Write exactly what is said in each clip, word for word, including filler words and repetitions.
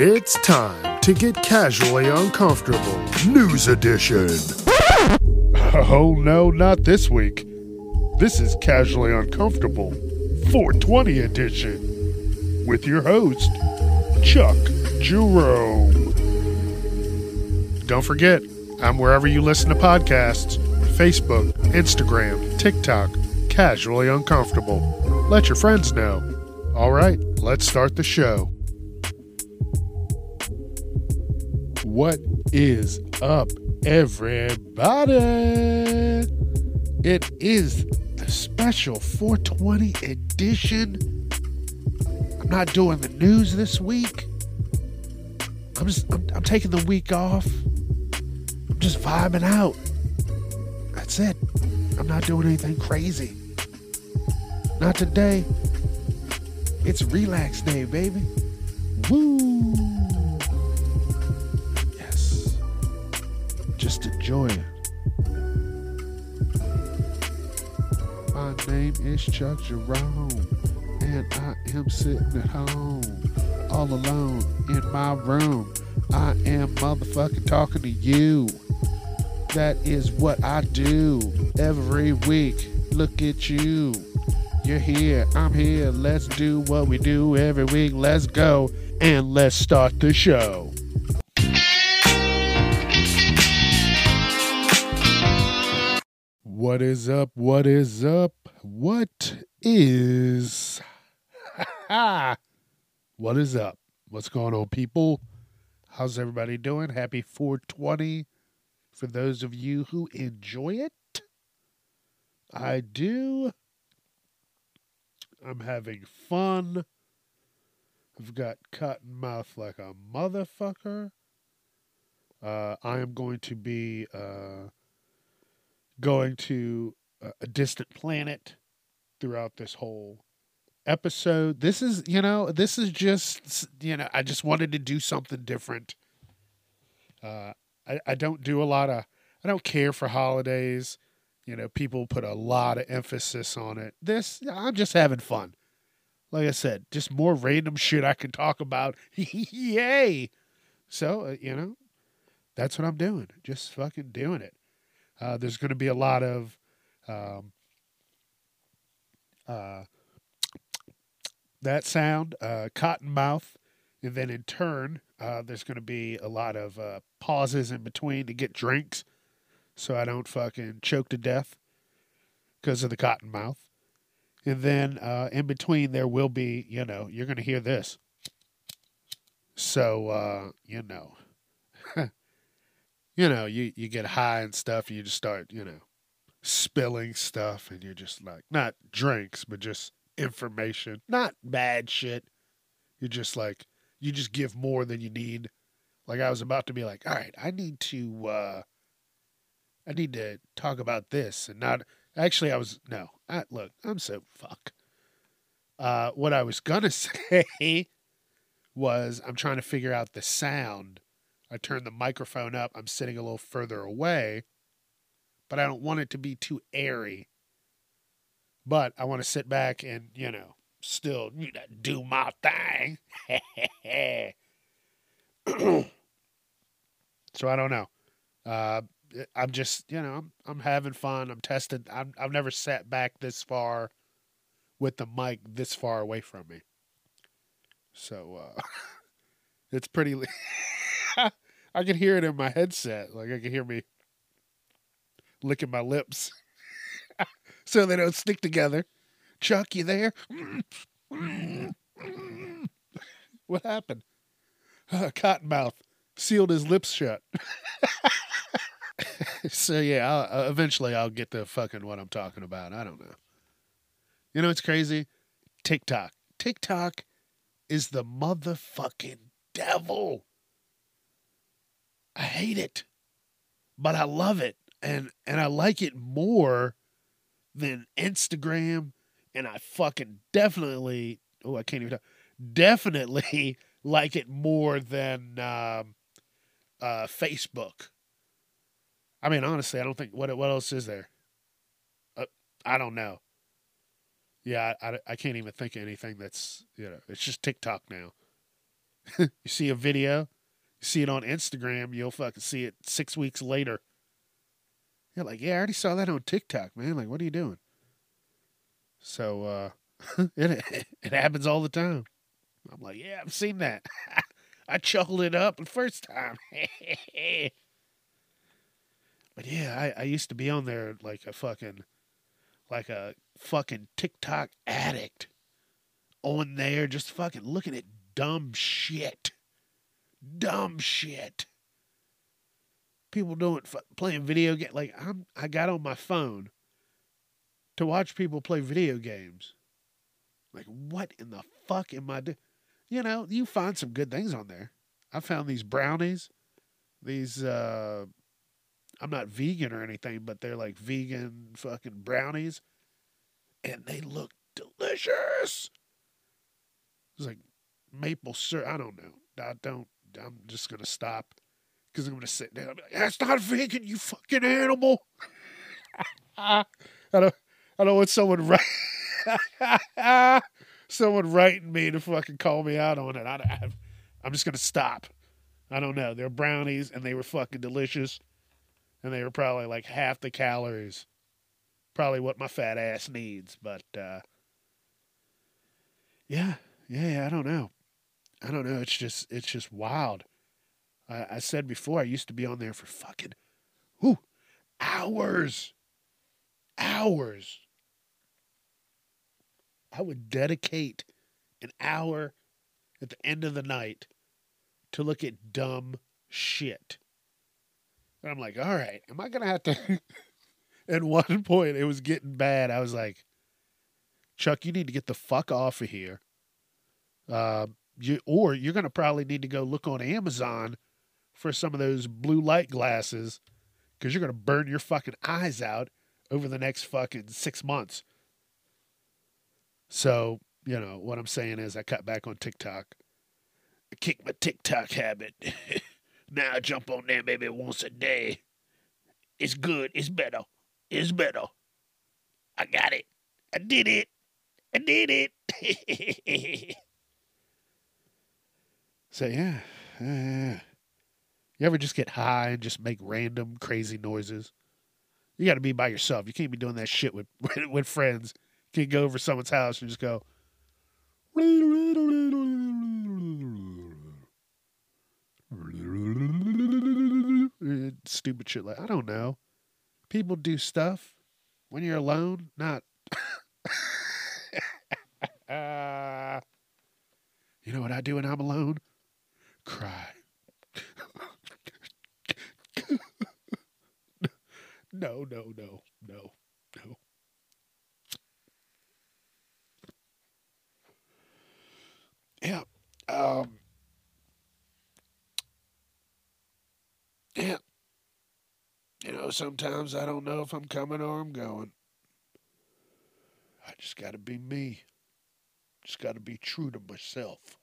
It's time to get casually uncomfortable. News edition. Oh no, not this week. This is Casually Uncomfortable four twenty edition with your host, Chuck Jerome. Don't forget, I'm wherever you listen to podcasts. Facebook, Instagram, TikTok, Casually Uncomfortable. Let your friends know. All right, let's start the show. What is up, everybody? It is a special four twenty edition. I'm not doing the news this week. I'm just, I'm, I'm taking the week off. I'm just vibing out. That's it. I'm not doing anything crazy. Not today. It's relax day, baby. Woo! Yes. Just enjoy it. My name is Chuck Jerome, and I am sitting at home, all alone in my room. I am motherfucking talking to you. That is what I do every week. Look at you. You're here. I'm here. Let's do what we do every week. Let's go and let's start the show. What is up? What is up? What is... What is up? What's going on, people? How's everybody doing? Happy four twenty. For those of you who enjoy it, I do. I'm having fun. I've got cotton mouth like a motherfucker. Uh, I am going to be uh, going to a distant planet throughout this whole episode. This is, you know, this is just, you know, I just wanted to do something different. Uh, I, I don't do a lot of, I don't care for holidays. You know, people put a lot of emphasis on it. This, I'm just having fun. Like I said, just more random shit I can talk about. Yay! So, uh, you know, that's what I'm doing. Just fucking doing it. Uh, there's going to be a lot of, um, uh, that sound, uh, cotton mouth. And then in turn, uh, there's going to be a lot of uh, pauses in between to get drinks so I don't fucking choke to death because of the cotton mouth. And then uh, in between, there will be, you know, you're going to hear this. So, uh, you know, you know, you, you get high and stuff. And you just start, you know, spilling stuff and you're just like, not drinks, but just information, not bad shit. You're just like, you just give more than you need. Like I was about to be like, all right, I need to, uh, I need to talk about this and not, actually I was, no, I, look, I'm so fuck. Uh, what I was going to say was I'm trying to figure out the sound. I turned the microphone up. I'm sitting a little further away, but I don't want it to be too airy, but I want to sit back and, you know, still do my thing. So I don't know. Uh, I'm just, you know, I'm, I'm having fun. I'm tested. I'm, I've never sat back this far with the mic this far away from me. So uh, it's pretty. Le- I can hear it in my headset. Like I can hear me licking my lips so they don't stick together. Chuck, you there? What happened? Uh, Cottonmouth sealed his lips shut. So yeah, I'll, uh, eventually I'll get to fucking what I'm talking about. I don't know. You know, it's crazy. TikTok. TikTok is the motherfucking devil. I hate it, but I love it. And, and I like it more than Instagram. And I fucking definitely, oh, I can't even talk, definitely like it more than um, uh, Facebook. I mean, honestly, I don't think, what what else is there? Uh, I don't know. Yeah, I, I, I can't even think of anything that's, you know, it's just TikTok now. You see a video, you see it on Instagram, you'll fucking see it six weeks later. You're like, yeah, I already saw that on TikTok, man. Like, what are you doing? So uh, it, it happens all the time. I'm like, yeah, I've seen that. I chuckled it up the first time. But yeah, I, I used to be on there like a fucking, like a fucking TikTok addict. On there, just fucking looking at dumb shit. Dumb shit. People doing, playing video games. Like, I'm, I got on my phone to watch people play video games. Like, what in the fuck am I doing? You know, you find some good things on there. I found these brownies. These, uh, I'm not vegan or anything, but they're like vegan fucking brownies. And they look delicious. It's like maple syrup. I don't know. I don't, I'm just going to stop because I'm going to sit down and be like, that's not vegan, you fucking animal. I don't, I don't want someone right. Someone writing me to fucking call me out on it. I, I, I'm just going to stop. I don't know. They're brownies, and they were fucking delicious, and they were probably like half the calories. Probably what my fat ass needs, but uh, yeah, yeah, yeah, I don't know. I don't know. It's just, it's just wild. I, I said before, I used to be on there for fucking ooh, hours, hours. I would dedicate an hour at the end of the night to look at dumb shit. And I'm like, all right, am I going to have to? At one point, it was getting bad. I was like, Chuck, you need to get the fuck off of here. Uh, you, or you're going to probably need to go look on Amazon for some of those blue light glasses because you're going to burn your fucking eyes out over the next fucking six months. So, you know, what I'm saying is I cut back on TikTok. I kicked my TikTok habit. Now I jump on there maybe once a day. It's good. It's better. It's better. I got it. I did it. I did it. So, yeah. Uh, you ever just get high and just make random crazy noises? You got to be by yourself. You can't be doing that shit with, with friends. You can go over someone's house and just go. Stupid shit like, I don't know. People do stuff when you're alone, not. uh, you know what I do when I'm alone? Cry. No, no, no, no, no. Yeah. Um, yeah. You know, sometimes I don't know if I'm coming or I'm going. I just got to be me. Just got to be true to myself.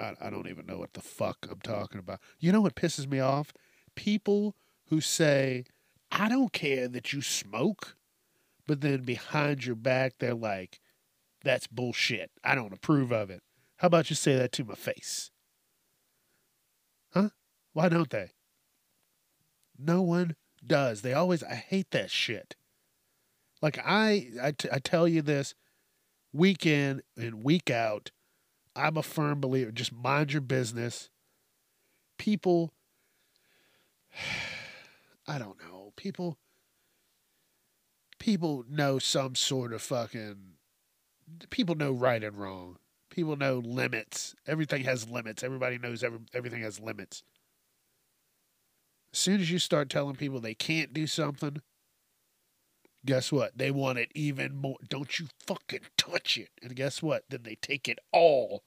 I, I don't even know what the fuck I'm talking about. You know what pisses me off? People who say, I don't care that you smoke, but then behind your back, they're like, that's bullshit. I don't approve of it. How about you say that to my face? Huh? Why don't they? No one does. They always, I hate that shit. Like I, I, t- I tell you this, week in and week out, I'm a firm believer. Just mind your business. People, I don't know. People, people know some sort of fucking... People know right and wrong. People know limits. Everything has limits. Everybody knows every, everything has limits. As soon as you start telling people they can't do something, guess what? They want it even more. Don't you fucking touch it. And guess what? Then they take it all.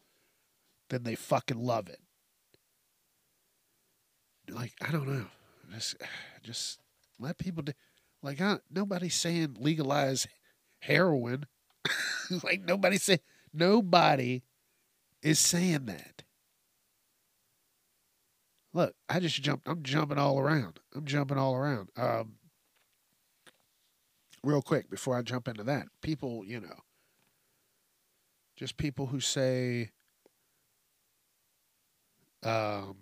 Then they fucking love it. Like, I don't know. Just, just let people do. Like, I, nobody's saying legalize heroin. Like nobody say, nobody is saying that. Look, I just jumped. I'm jumping all around. I'm jumping all around. Um, real quick before I jump into that, people, you know, Just people who say, um,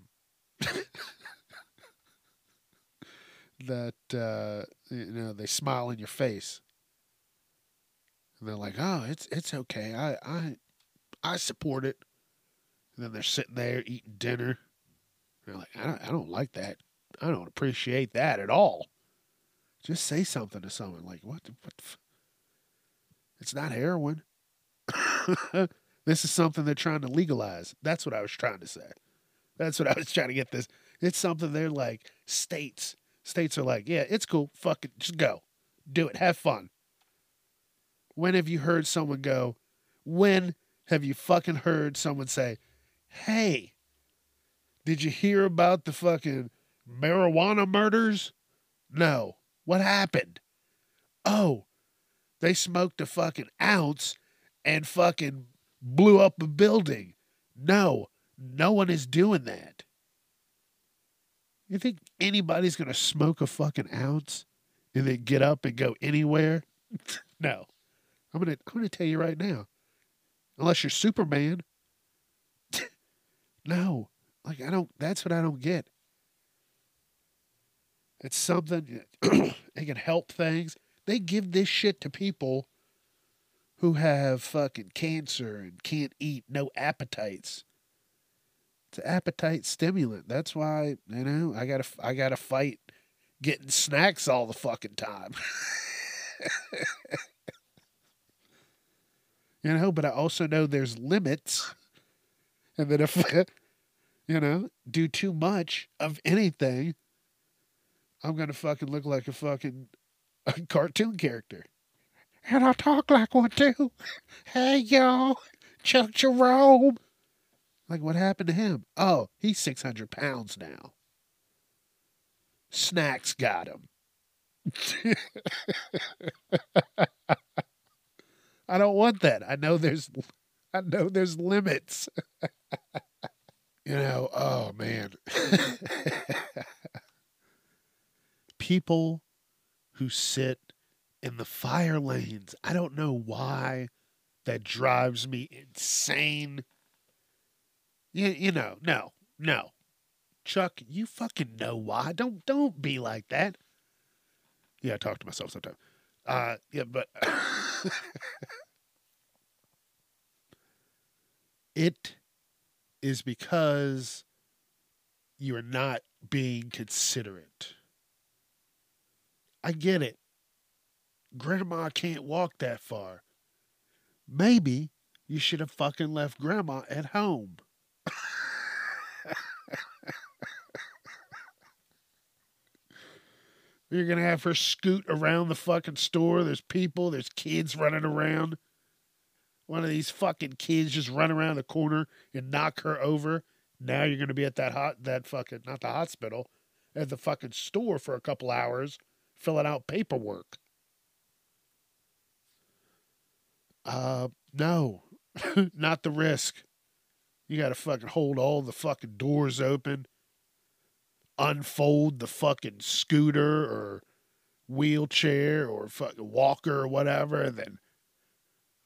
that, uh, you know, they smile in your face. And they're like, oh, it's it's okay. I, I, I support it. And then they're sitting there eating dinner. They're like, I don't, I don't like that. I don't appreciate that at all. Just say something to someone. Like, what? The, what the f- it's not heroin. This is something they're trying to legalize. That's what I was trying to say. That's what I was trying to get this. It's something they're like, states. States are like, yeah, it's cool. Fuck it. Just go. Do it. Have fun. When have you heard someone go, when have you fucking heard someone say, hey, did you hear about the fucking marijuana murders? No. What happened? Oh, they smoked a fucking ounce and fucking blew up a building. No, no one is doing that. You think anybody's going to smoke a fucking ounce and then get up and go anywhere? No. I'm going to I'm gonna tell you right now. Unless you're Superman. No. Like, I don't, that's what I don't get. It's something, it can help things. They give this shit to people who have fucking cancer and can't eat, no appetites. It's an appetite stimulant. That's why, you know, I gotta, I gotta fight getting snacks all the fucking time. You know, but I also know there's limits. And that if, you know, do too much of anything, I'm going to fucking look like a fucking a cartoon character. And I'll talk like one too. Hey, y'all. Chuck Jerome. Like, what happened to him? Oh, he's six hundred pounds now. Snacks got him. I don't want that. I know there's, I know there's limits. You know, oh man. People who sit in the fire lanes. I don't know why that drives me insane. You, you know, no, no. Chuck, you fucking know why. Don't, don't be like that. Yeah, I talk to myself sometimes. Uh, yeah, but it is because you are not being considerate. I get it. Grandma can't walk that far. Maybe you should have fucking left Grandma at home. You're going to have her scoot around the fucking store. There's people. There's kids running around. One of these fucking kids just run around the corner and knock her over. Now you're going to be at that hot, that fucking, not the hospital, at the fucking store for a couple hours filling out paperwork. Uh, no, not the risk. You got to fucking hold all the fucking doors open. Unfold the fucking scooter or wheelchair or fucking walker or whatever, and then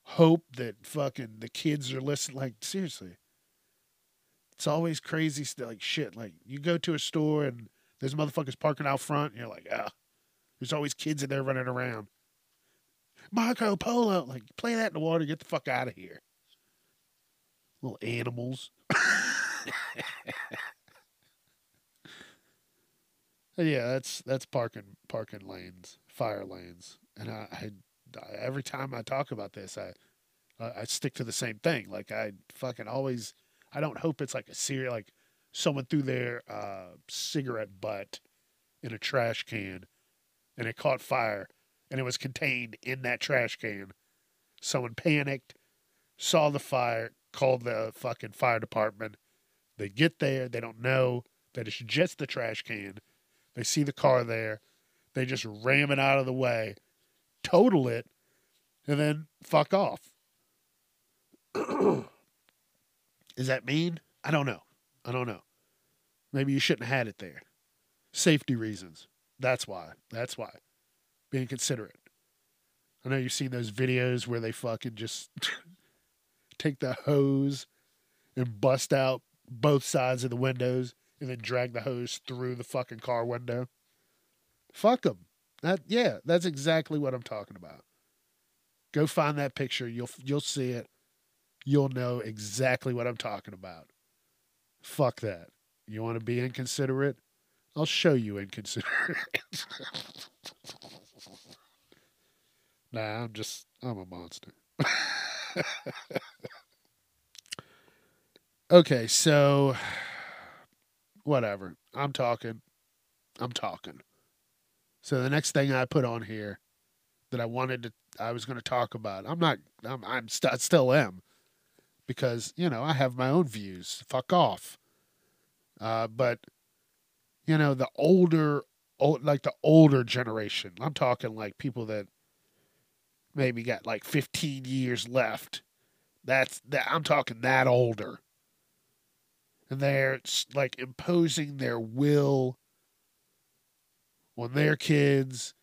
hope that fucking the kids are listening. Like, seriously, it's always crazy stuff. Like, shit, like, you go to a store and there's motherfuckers parking out front, and you're like, ah, there's always kids in there running around. Marco Polo, like, play that in the water, get the fuck out of here. Little animals. Yeah, that's that's parking parking lanes, fire lanes, and I, I every time I talk about this, I I stick to the same thing. Like, I fucking always, I don't hope it's like a serious, like someone threw their uh, cigarette butt in a trash can, and it caught fire, and it was contained in that trash can. Someone panicked, saw the fire, called the fucking fire department. They get there, they don't know that it's just the trash can. They see the car there. They just ram it out of the way, total it, and then fuck off. Is that mean? I don't know. I don't know. Maybe you shouldn't have had it there. Safety reasons. That's why. That's why. Being considerate. I know you've seen those videos where they fucking just take the hose and bust out both sides of the windows and then drag the hose through the fucking car window. Fuck them. That, yeah, that's exactly what I'm talking about. Go find that picture. You'll you'll see it. You'll know exactly what I'm talking about. Fuck that. You want to be inconsiderate? I'll show you inconsiderate. Nah, I'm just, I'm a monster. Okay, so, whatever. I'm talking. I'm talking. So the next thing I put on here that I wanted to, I was going to talk about, I'm not, I'm, I'm st- I still am. Because, you know, I have my own views. Fuck off. Uh, but, you know, the older, old, like the older generation, I'm talking like people that maybe got like fifteen years left. That's that. I'm talking that older. And they're like imposing their will on their kids.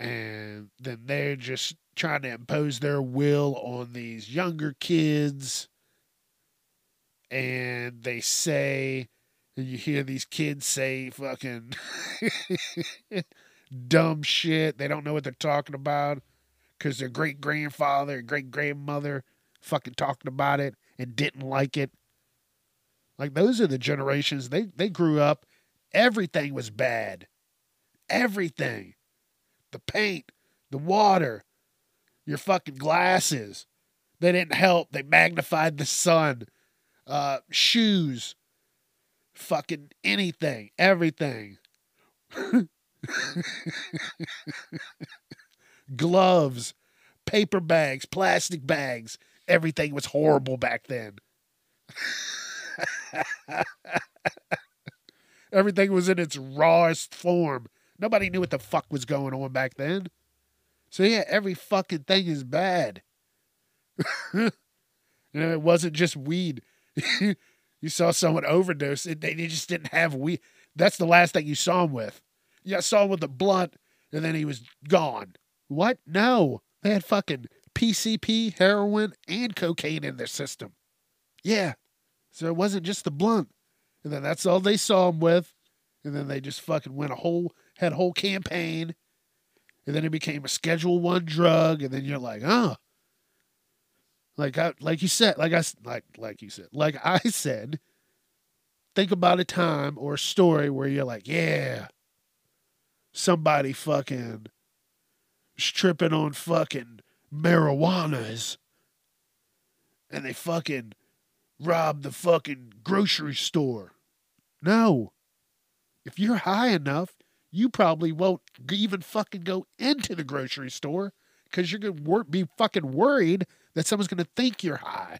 And then they're just trying to impose their will on these younger kids. And they say, and you hear these kids say fucking dumb shit. They don't know what they're talking about because their great grandfather and great grandmother fucking talking about it and didn't like it. Like, those are the generations. They, they grew up. Everything was bad. Everything. The paint, the water, your fucking glasses. They didn't help. They magnified the sun. Uh, shoes. Fucking anything. Everything. Gloves. Paper bags. Plastic bags. Everything was horrible back then. Everything was in its rawest form. Nobody knew what the fuck was going on back then. So yeah, every fucking thing is bad. You know, it wasn't just weed. You saw someone overdose and they just didn't have weed. That's the last thing you saw him with. Yeah, I saw him with a blunt and then he was gone. What? No. They had fucking P C P, heroin, and cocaine in their system. Yeah. So it wasn't just the blunt. And then that's all they saw him with. And then they just fucking went a whole, had a whole campaign. And then it became a Schedule One drug. And then you're like, oh. Like I, like you said, like I, like, like you said, like I said, think about a time or a story where you're like, yeah, somebody fucking tripping on fucking marijuanas. And they fucking robbed the fucking grocery store. No. If you're high enough, you probably won't even fucking go into the grocery store because you're going to wor- be fucking worried that someone's going to think you're high.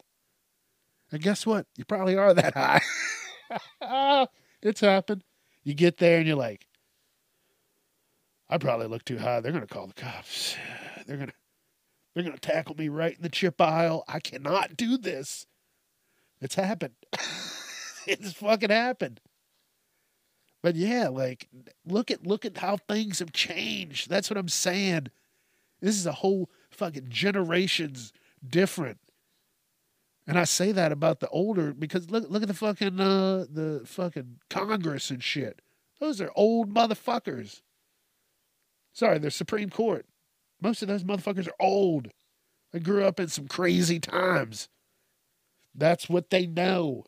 And guess what? You probably are that high. It's happened. You get there and you're like, I probably look too high. They're going to call the cops. They're going to, they're going to tackle me right in the chip aisle. I cannot do this. It's happened. It's fucking happened. But yeah, like, look at look at how things have changed. That's what I'm saying. This is a whole fucking generation's different. And I say that about the older because look look at the fucking uh, the fucking Congress and shit. Those are old motherfuckers. Sorry, they're Supreme Court. Most of those motherfuckers are old. They grew up in some crazy times. That's what they know.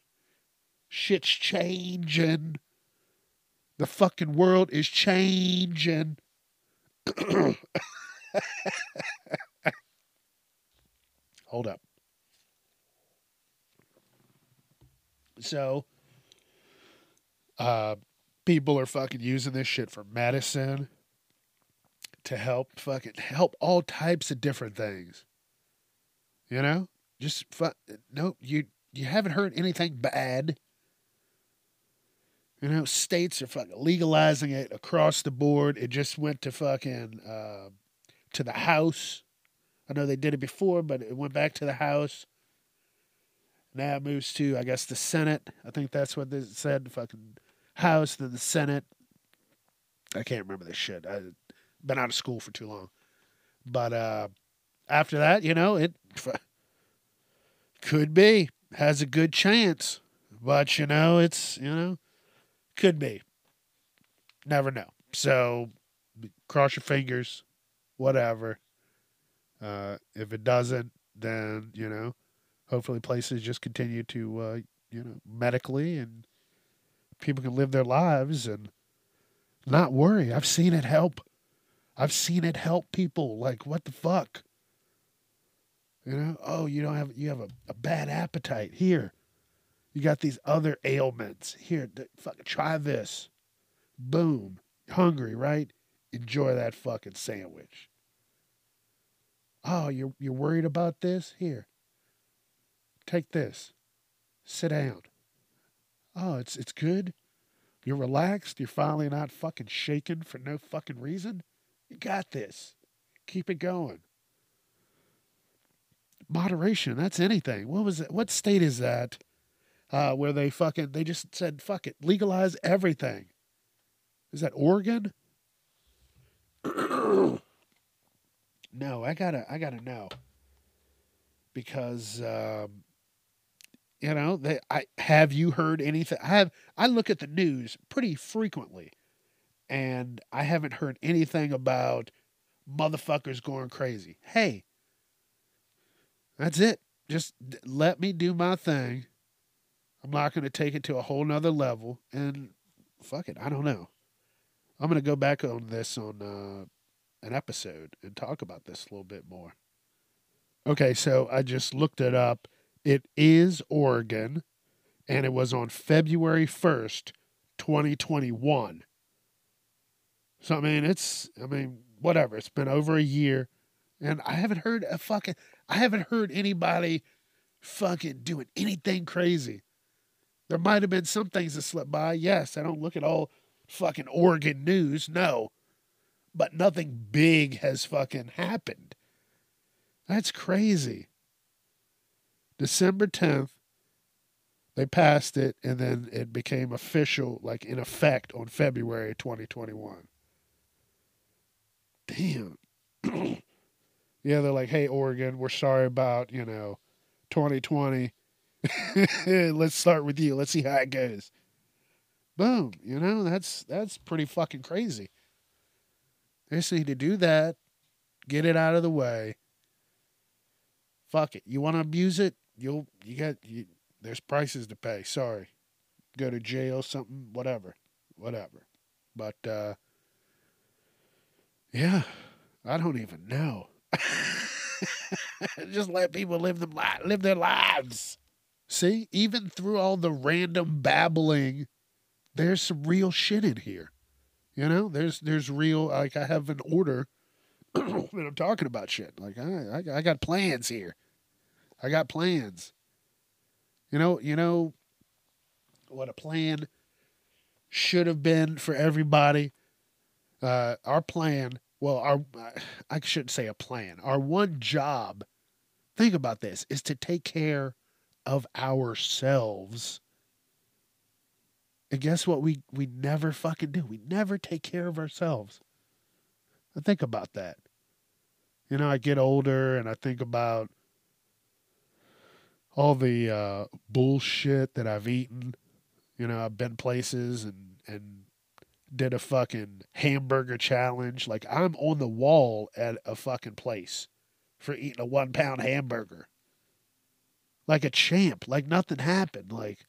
Shit's changing. The fucking world is changing. Hold up. So, uh, people are fucking using this shit for medicine to help fucking help all types of different things. You know, just fuck. No, you you haven't heard anything bad. You know, states are fucking legalizing it across the board. It just went to fucking, uh, to the House. I know they did it before, but it went back to the House. Now it moves to, I guess, the Senate. I think that's what they said. Fucking House, then the Senate. I can't remember this shit. I've been out of school for too long. But uh, after that, you know, it Could be. Has a good chance. But, you know, it's, you know, could be. Never know. So, cross your fingers. Whatever. Uh, if it doesn't, then, you know, hopefully places just continue to, uh, you know, medically, and people can live their lives and not worry. I've seen it help. I've seen it help people. Like, what the fuck? You know, oh, you don't have, you have a, a bad appetite. Here, you got these other ailments. Here, fucking try this. Boom. Hungry, right? Enjoy that fucking sandwich. Oh, you're you're worried about this? Here. Take this. Sit down. Oh, it's it's good. You're relaxed. You're finally not fucking shaking for no fucking reason. You got this. Keep it going. Moderation. That's anything. What was it? What state is that? Uh, where they fucking they just said fuck it, legalize everything. Is that Oregon? No, I gotta, I gotta know, because um, you know they. I have you heard anything? I have. I look at the news pretty frequently, and I haven't heard anything about motherfuckers going crazy. Hey, that's it. Just let me do my thing. I'm not gonna take it to a whole nother level, and fuck it. I don't know. I'm gonna go back on this on. Uh, an episode and talk about this a little bit more. Okay, so I just looked it up. It is Oregon, and it was on February first, twenty twenty-one. So, I mean, it's, I mean, whatever. It's been over a year, and I haven't heard a fucking, I haven't heard anybody fucking doing anything crazy. There might have been some things that slipped by. Yes, I don't look at all fucking Oregon news. No. But nothing big has fucking happened. That's crazy. December tenth, they passed it, and then it became official, like in effect, on February twenty twenty-one. Damn. Yeah, they're like, hey, Oregon, we're sorry about, you know, twenty twenty. Let's start with you. Let's see how it goes. Boom. You know, that's that's pretty fucking crazy. They just need to do that, get it out of the way. Fuck it. You want to abuse it? You'll you got you, there's prices to pay. Sorry, go to jail, something, whatever, whatever. But uh, yeah, I don't even know. Just let people live them li- live their lives. See, even through all the random babbling, there's some real shit in here. You know, there's there's real, like, I have an order when I'm talking about shit. Like, I, I I got plans here. I got plans. You know, you know what a plan should have been for everybody? Uh, our plan, well, our I shouldn't say a plan. Our one job, think about this, is to take care of ourselves. And guess what? We we never fucking do. We never take care of ourselves. I think about that. You know, I get older and I think about all the uh, bullshit that I've eaten. You know, I've been places and, and did a fucking hamburger challenge. Like, I'm on the wall at a fucking place for eating a one-pound hamburger. Like a champ. Like, nothing happened. Like,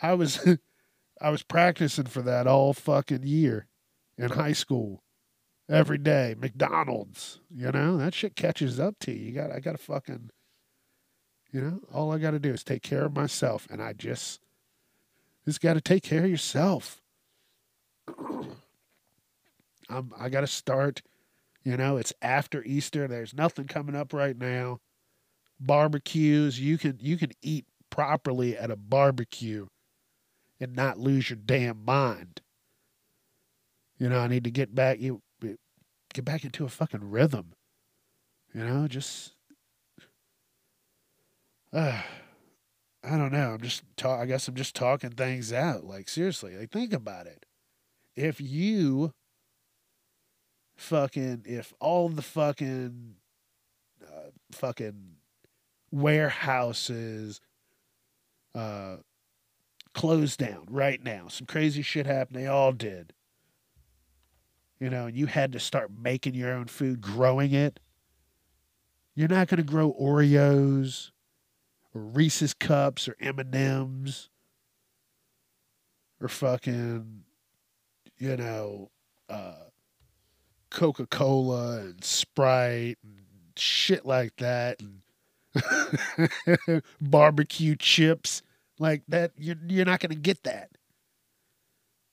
I was I was practicing for that all fucking year in high school. Every day. McDonald's. You know, that shit catches up to you. You got I gotta fucking, you know, all I gotta do is take care of myself, and I just just gotta take care of yourself. I'm I gotta start, you know, it's after Easter. There's nothing coming up right now. Barbecues, you can you can eat properly at a barbecue and not lose your damn mind. You know, I need to get back you get back into a fucking rhythm. You know, just uh, I don't know. I'm just talk I guess I'm just talking things out. Like, seriously, like, think about it. If you fucking if all the fucking uh, fucking warehouses uh, closed down right now. Some crazy shit happened. They all did. You know, you had to start making your own food, growing it. You're not going to grow Oreos or Reese's Cups or M and M's or fucking, you know, uh, Coca-Cola and Sprite and shit like that and barbecue chips like that. You're, you're not going to get that.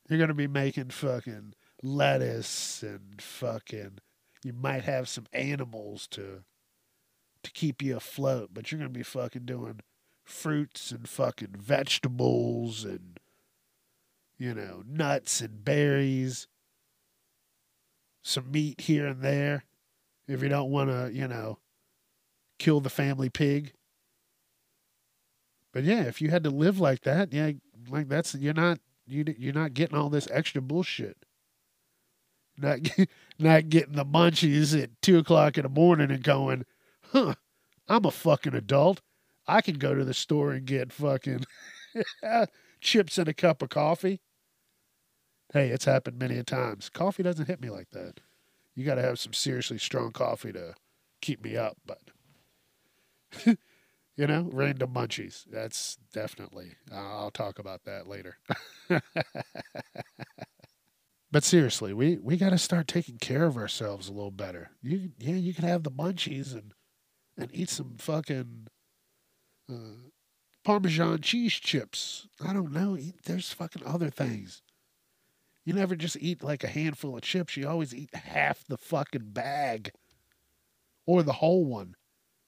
You're going to be making fucking lettuce and fucking, you might have some animals to to keep you afloat, but you're going to be fucking doing fruits and fucking vegetables and, you know, nuts and berries, some meat here and there if you don't want to, you know, kill the family pig. But yeah, if you had to live like that, yeah, like that's, you're not, you, you're not getting all this extra bullshit. Not, not getting the munchies at two o'clock in the morning and going, huh, I'm a fucking adult. I can go to the store and get fucking chips and a cup of coffee. Hey, it's happened many a times. Coffee doesn't hit me like that. You got to have some seriously strong coffee to keep me up. But, you know, random munchies. That's definitely, I'll talk about that later. But seriously, we, we got to start taking care of ourselves a little better. You yeah, you can have the munchies and and eat some fucking uh, Parmesan cheese chips. I don't know. Eat, there's fucking other things. You never just eat like a handful of chips. You always eat half the fucking bag or the whole one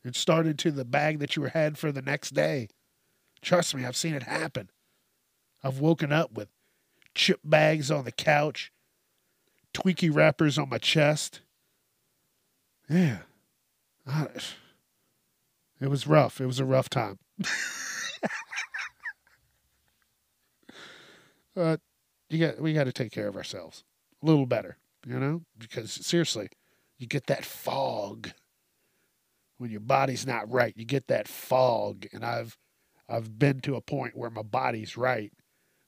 and start into the bag that you had for the next day. Trust me, I've seen it happen. I've woken up with chip bags on the couch. Twinkie wrappers on my chest. Yeah. I, it was rough. It was a rough time. uh, you got, we got to take care of ourselves a little better, you know, because seriously, you get that fog when your body's not right. You get that fog. And I've, I've been to a point where my body's right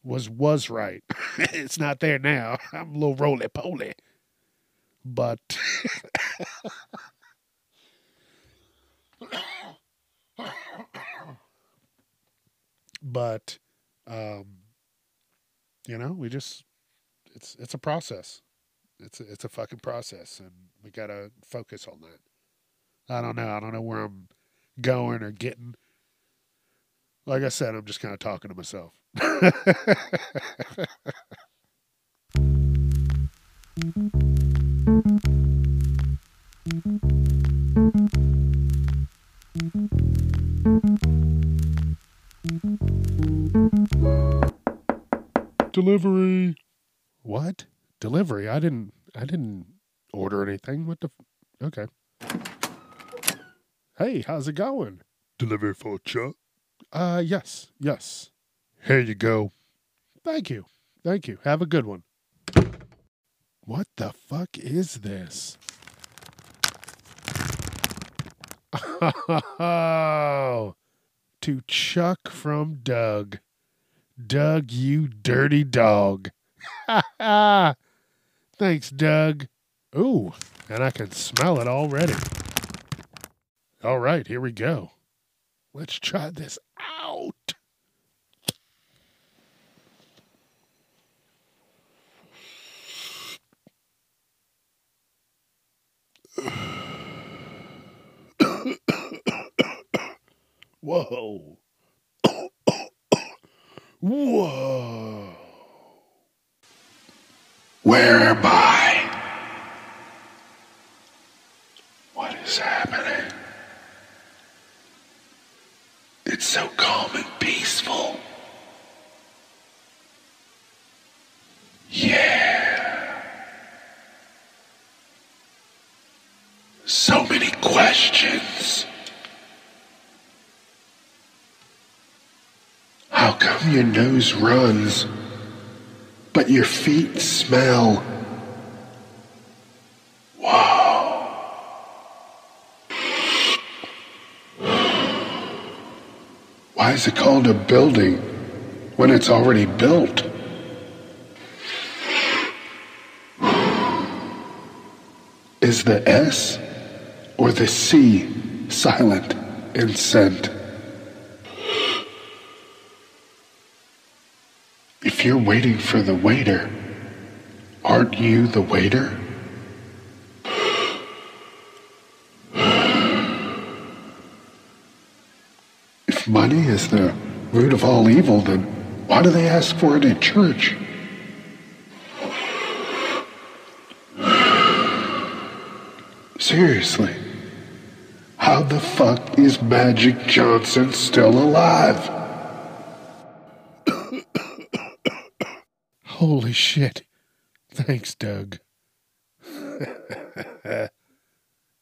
was, was right. It's not there now. I'm a little roly-poly, but but, um, you know, we just, it's, it's a process. It's a, it's a fucking process, and we got to focus on that. I don't know. I don't know where I'm going or getting. Like I said, I'm just kind of talking to myself. Delivery. What? Delivery? I didn't I didn't order anything. What the f- Okay. Hey, how's it going? Delivery for Chuck? Uh, yes. Yes. Here you go. Thank you. Thank you. Have a good one. What the fuck is this? Oh, to Chuck from Doug. Doug, you dirty dog. Thanks, Doug. Ooh, and I can smell it already. All right, here we go. Let's try this out. Whoa. Whoa. Where am I? What is happening? It's so calm and peaceful. Yeah. So many questions. How come your nose runs, but your feet smell? Wow. Why is it called a building when it's already built? Is the S or the C silent in scent? If you're waiting for the waiter, aren't you the waiter? If money is the root of all evil, then why do they ask for it at church? Seriously, how the fuck is Magic Johnson still alive? Holy shit. Thanks, Doug.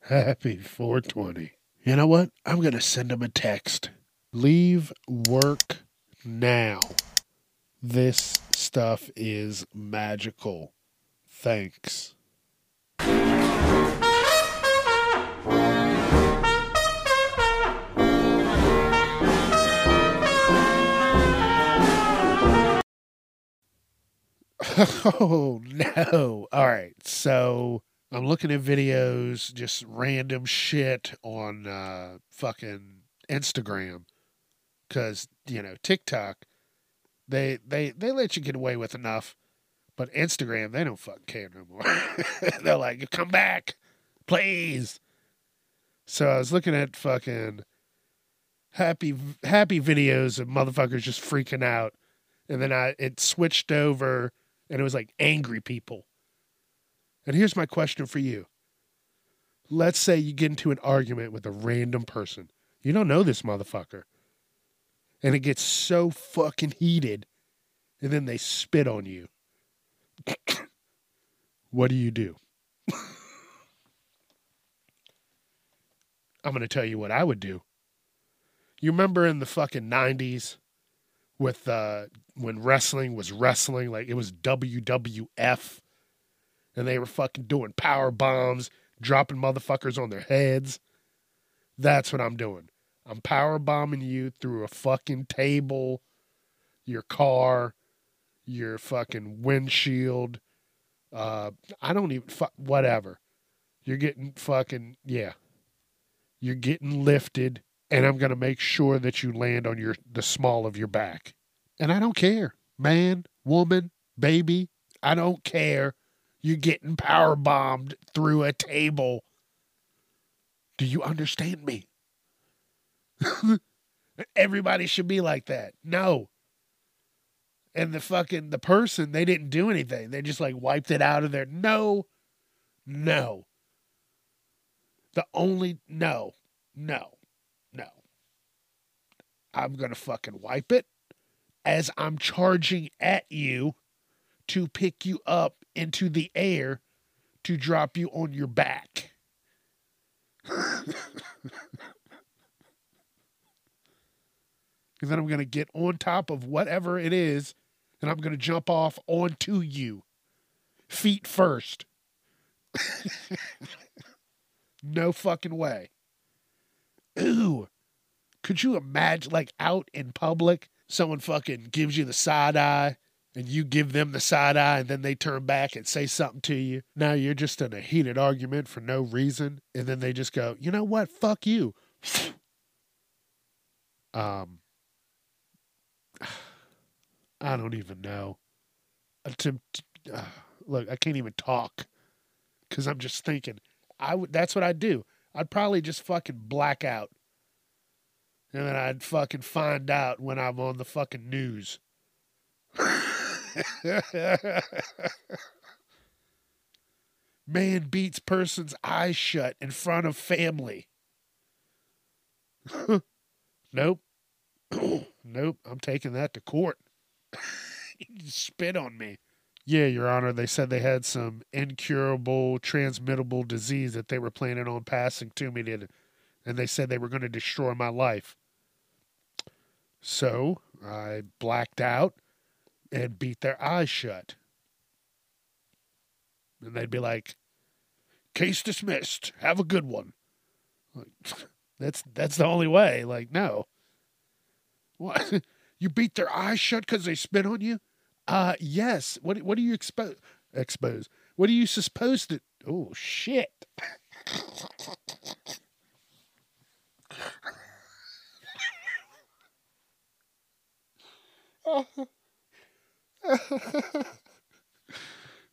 Happy four twenty. You know what? I'm going to send him a text. Leave work now. This stuff is magical. Thanks. Oh, no. All right. So I'm looking at videos, just random shit on uh, fucking Instagram. Because, you know, TikTok, they, they, they let you get away with enough. But Instagram, they don't fucking care no more. They're like, come back, please. So I was looking at fucking happy, happy videos of motherfuckers just freaking out. And then I it switched over. And it was like angry people. And here's my question for you. Let's say you get into an argument with a random person. You don't know this motherfucker. And it gets so fucking heated. And then they spit on you. What do you do? I'm going to tell you what I would do. You remember in the fucking nineties? With uh, when wrestling was wrestling, like it was W W F, and they were fucking doing power bombs, dropping motherfuckers on their heads. That's what I'm doing. I'm power bombing you through a fucking table, your car, your fucking windshield. Uh, I don't even fuck whatever. You're getting fucking yeah. You're getting lifted. And I'm going to make sure that you land on your the small of your back. And I don't care. Man, woman, baby, I don't care. You're getting powerbombed through a table. Do you understand me? Everybody should be like that. No. And the fucking, the person, they didn't do anything. They just like wiped it out of there. No. No. The only, no. No. No, I'm going to fucking wipe it as I'm charging at you to pick you up into the air to drop you on your back. And then I'm going to get on top of whatever it is, and I'm going to jump off onto you, feet first. No fucking way. Ooh, could you imagine, like, out in public, someone fucking gives you the side eye, and you give them the side eye, and then they turn back and say something to you. Now you're just in a heated argument for no reason, and then they just go, you know what, fuck you. um, I don't even know. Uh, to, uh, look, I can't even talk, because I'm just thinking, I w- that's what I do. I'd probably just fucking black out. And then I'd fucking find out when I'm on the fucking news. Man beats person's eyes shut in front of family. Nope. Nope. I'm taking that to court. You spit on me. Yeah, Your Honor, they said they had some incurable, transmittable disease that they were planning on passing to me, to, and they said they were going to destroy my life. So I blacked out and beat their eyes shut. And they'd be like, case dismissed. Have a good one. Like, that's that's the only way. Like, no. What? You beat their eyes shut because they spit on you? Uh, yes. What What do you expose? Expose. What do you suppose that? Oh, shit.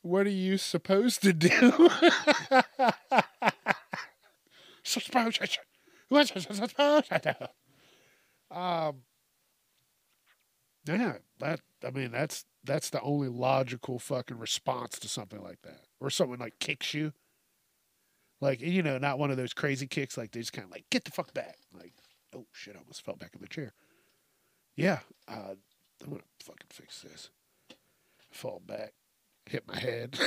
What are you supposed to do? um, yeah, that, I mean, that's, that's the only logical fucking response to something like that. Or someone like kicks you. Like, you know, not one of those crazy kicks. Like, they just kind of like, get the fuck back. Like, oh shit, I almost fell back in the chair. Yeah, uh, I'm going to fucking fix this. Fall back. Hit my head.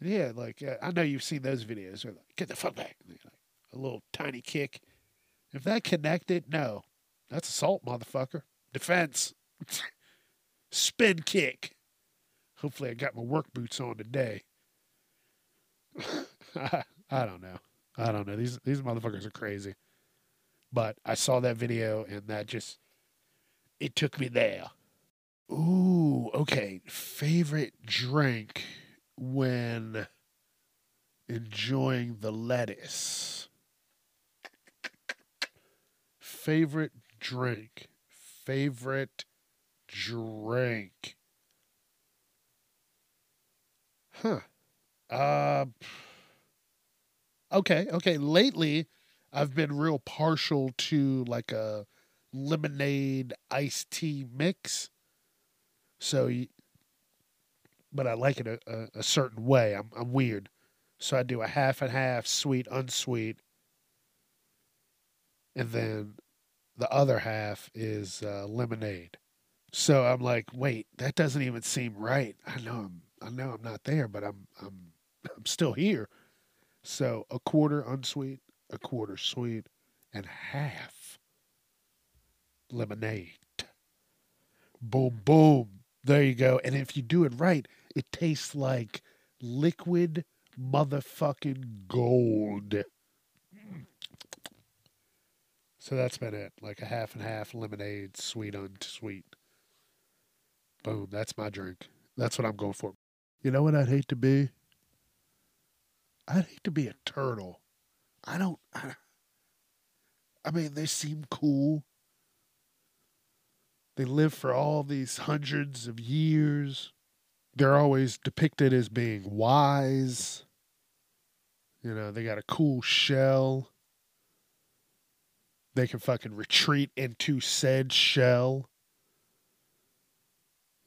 Yeah, like, uh, I know you've seen those videos where, like, get the fuck back. Like, a little tiny kick. If that connected, no. That's assault, motherfucker. Defense. Spin kick. Hopefully I got my work boots on today. I, I don't know. I don't know. These, these motherfuckers are crazy. But I saw that video, and that just, it took me there. Ooh, okay. Favorite drink when enjoying the lettuce. Favorite drink. Favorite drink. Huh. Uh, okay, okay. Lately, I've been real partial to like a lemonade iced tea mix. So, but I like it a, a, a certain way. I'm I'm weird. So I do a half and half, sweet, unsweet. And then the other half is uh, lemonade. So I'm like, wait, that doesn't even seem right. I know I'm I know I'm not there, but I'm I'm I'm still here. So a quarter unsweet, a quarter sweet, and half lemonade. Boom, boom. There you go. And if you do it right, it tastes like liquid motherfucking gold. So that's been it. Like a half and half lemonade, sweet unsweet. Boom. That's my drink. That's what I'm going for. You know what I'd hate to be? I'd hate to be a turtle. I don't... I, I mean, they seem cool. They live for all these hundreds of years. They're always depicted as being wise. You know, they got a cool shell. They can fucking retreat into said shell.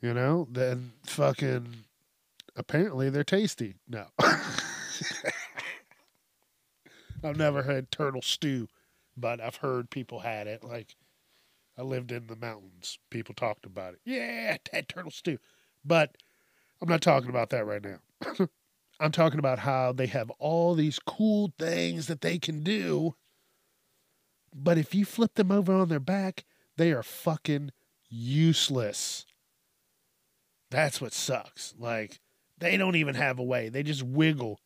You know, then fucking, apparently they're tasty. No. I've never had turtle stew, but I've heard people had it. Like, I lived in the mountains. People talked about it. Yeah, I had turtle stew. But I'm not talking about that right now. I'm talking about how they have all these cool things that they can do. But if you flip them over on their back, they are fucking useless. That's what sucks. Like, they don't even have a way. They just wiggle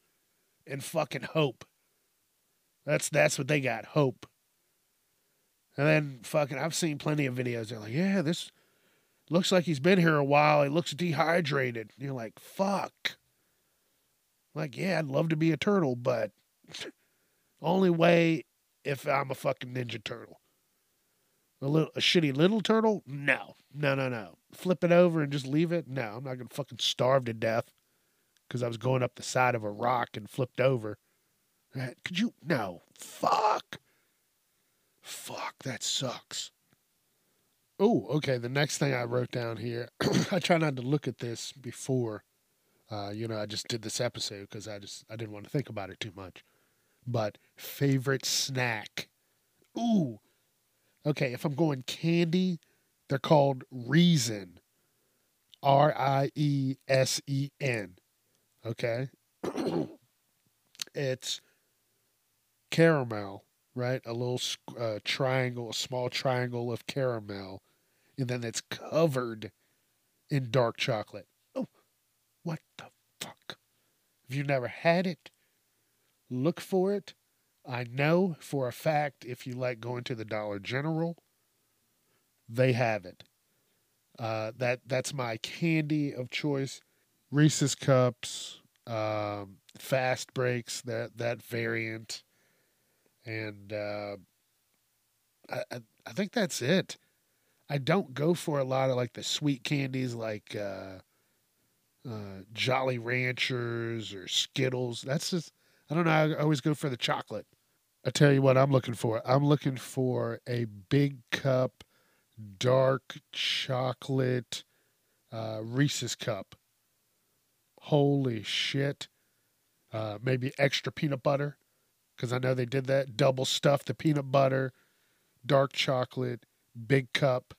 and fucking hope. That's that's what they got, hope. And then fucking, I've seen plenty of videos. They're like, yeah, this looks like he's been here a while. He looks dehydrated. And you're like, fuck. Like, yeah, I'd love to be a turtle, but only way if I'm a fucking ninja turtle. A little, a shitty little turtle? No, no, no, no. Flip it over and just leave it? No, I'm not going to fucking starve to death because I was going up the side of a rock and flipped over. Could you? No. Fuck. Fuck, that sucks. Oh, okay, the next thing I wrote down here, I try not to look at this before, uh, you know, I just did this episode because I just, I didn't want to think about it too much, but favorite snack. Ooh, okay, if I'm going candy, they're called Reason, R I E S E N, okay? It's caramel. Right? A little uh, triangle, a small triangle of caramel. And then it's covered in dark chocolate. Oh, what the fuck? If you've never had it, look for it. I know for a fact if you like going to the Dollar General, they have it. Uh, that that's my candy of choice. Reese's Cups, um, Fast Breaks, that that variant, and uh, I I think that's it. I don't go for a lot of like the sweet candies, like uh, uh, Jolly Ranchers or Skittles. That's just I don't know. I always go for the chocolate. I tell you what, I'm looking for. I'm looking for a big cup, dark chocolate uh, Reese's cup. Holy shit. Uh, maybe extra peanut butter, because I know they did that. Double stuff the peanut butter, dark chocolate, big cup,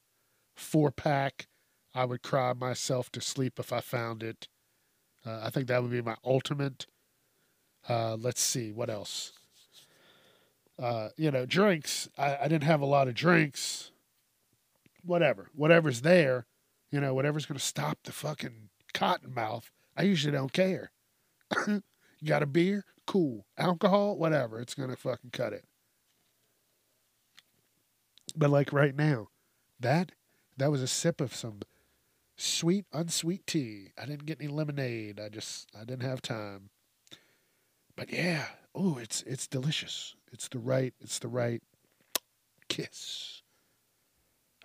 four pack. I would cry myself to sleep if I found it. Uh, I think that would be my ultimate. Uh, let's see, what else? Uh, you know, drinks. I, I didn't have a lot of drinks. Whatever. Whatever's there, you know, whatever's going to stop the fucking cottonmouth, I usually don't care. You got a beer? Cool. Alcohol? Whatever. It's going to fucking cut it. But like right now, that, that was a sip of some sweet, unsweet tea. I didn't get any lemonade. I just, I didn't have time. But yeah, oh, it's it's delicious. It's the right, it's the right kiss.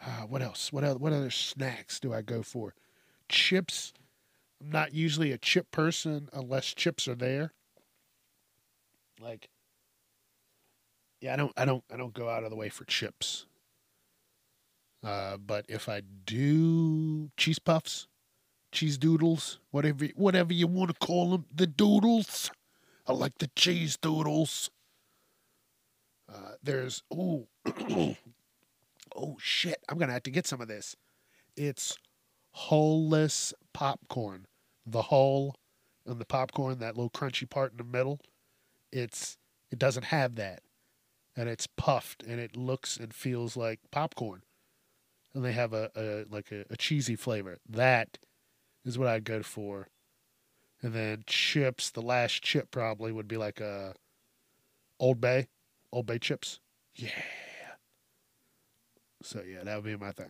Ah, what else? What other, what other snacks do I go for? Chips. I'm not usually a chip person unless chips are there. Like, yeah, I don't, I don't, I don't go out of the way for chips. Uh, but if I do, cheese puffs, cheese doodles, whatever, whatever you want to call them, the doodles. I like the cheese doodles. Uh, there's, ooh, oh shit, I'm going to have to get some of this. It's hull-less popcorn. The hull and the popcorn, that little crunchy part in the middle, it's it doesn't have that. And it's puffed, and it looks and feels like popcorn. And they have a, a like a, a cheesy flavor. That is what I'd go for. And then chips, the last chip probably would be like a Old Bay, Old Bay chips. Yeah. So yeah, that would be my thing.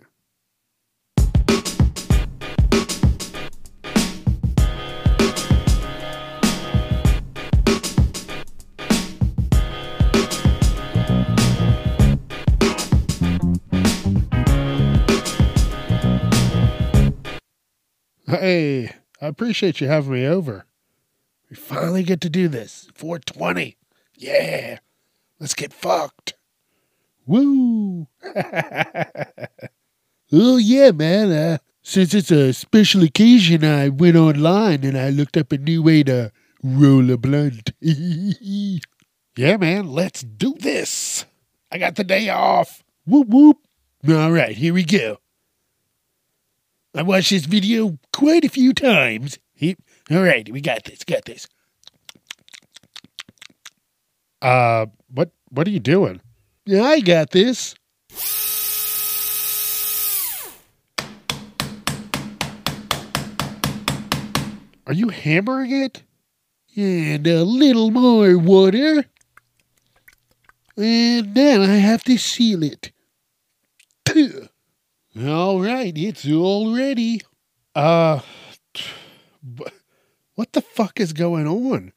Hey. I appreciate you having me over. We finally get to do this. four twenty. Yeah. Let's get fucked. Woo. Oh, yeah, man. Uh, since it's a special occasion, I went online and I looked up a new way to roll a blunt. Yeah, man. Let's do this. I got the day off. Whoop, whoop. All right. Here we go. I watched this video quite a few times. He, all right, we got this, got this. Uh, what, what are you doing? Yeah, I got this. Are you hammering it? And a little more water. And then I have to seal it. All right, it's all ready. Uh, what the fuck is going on?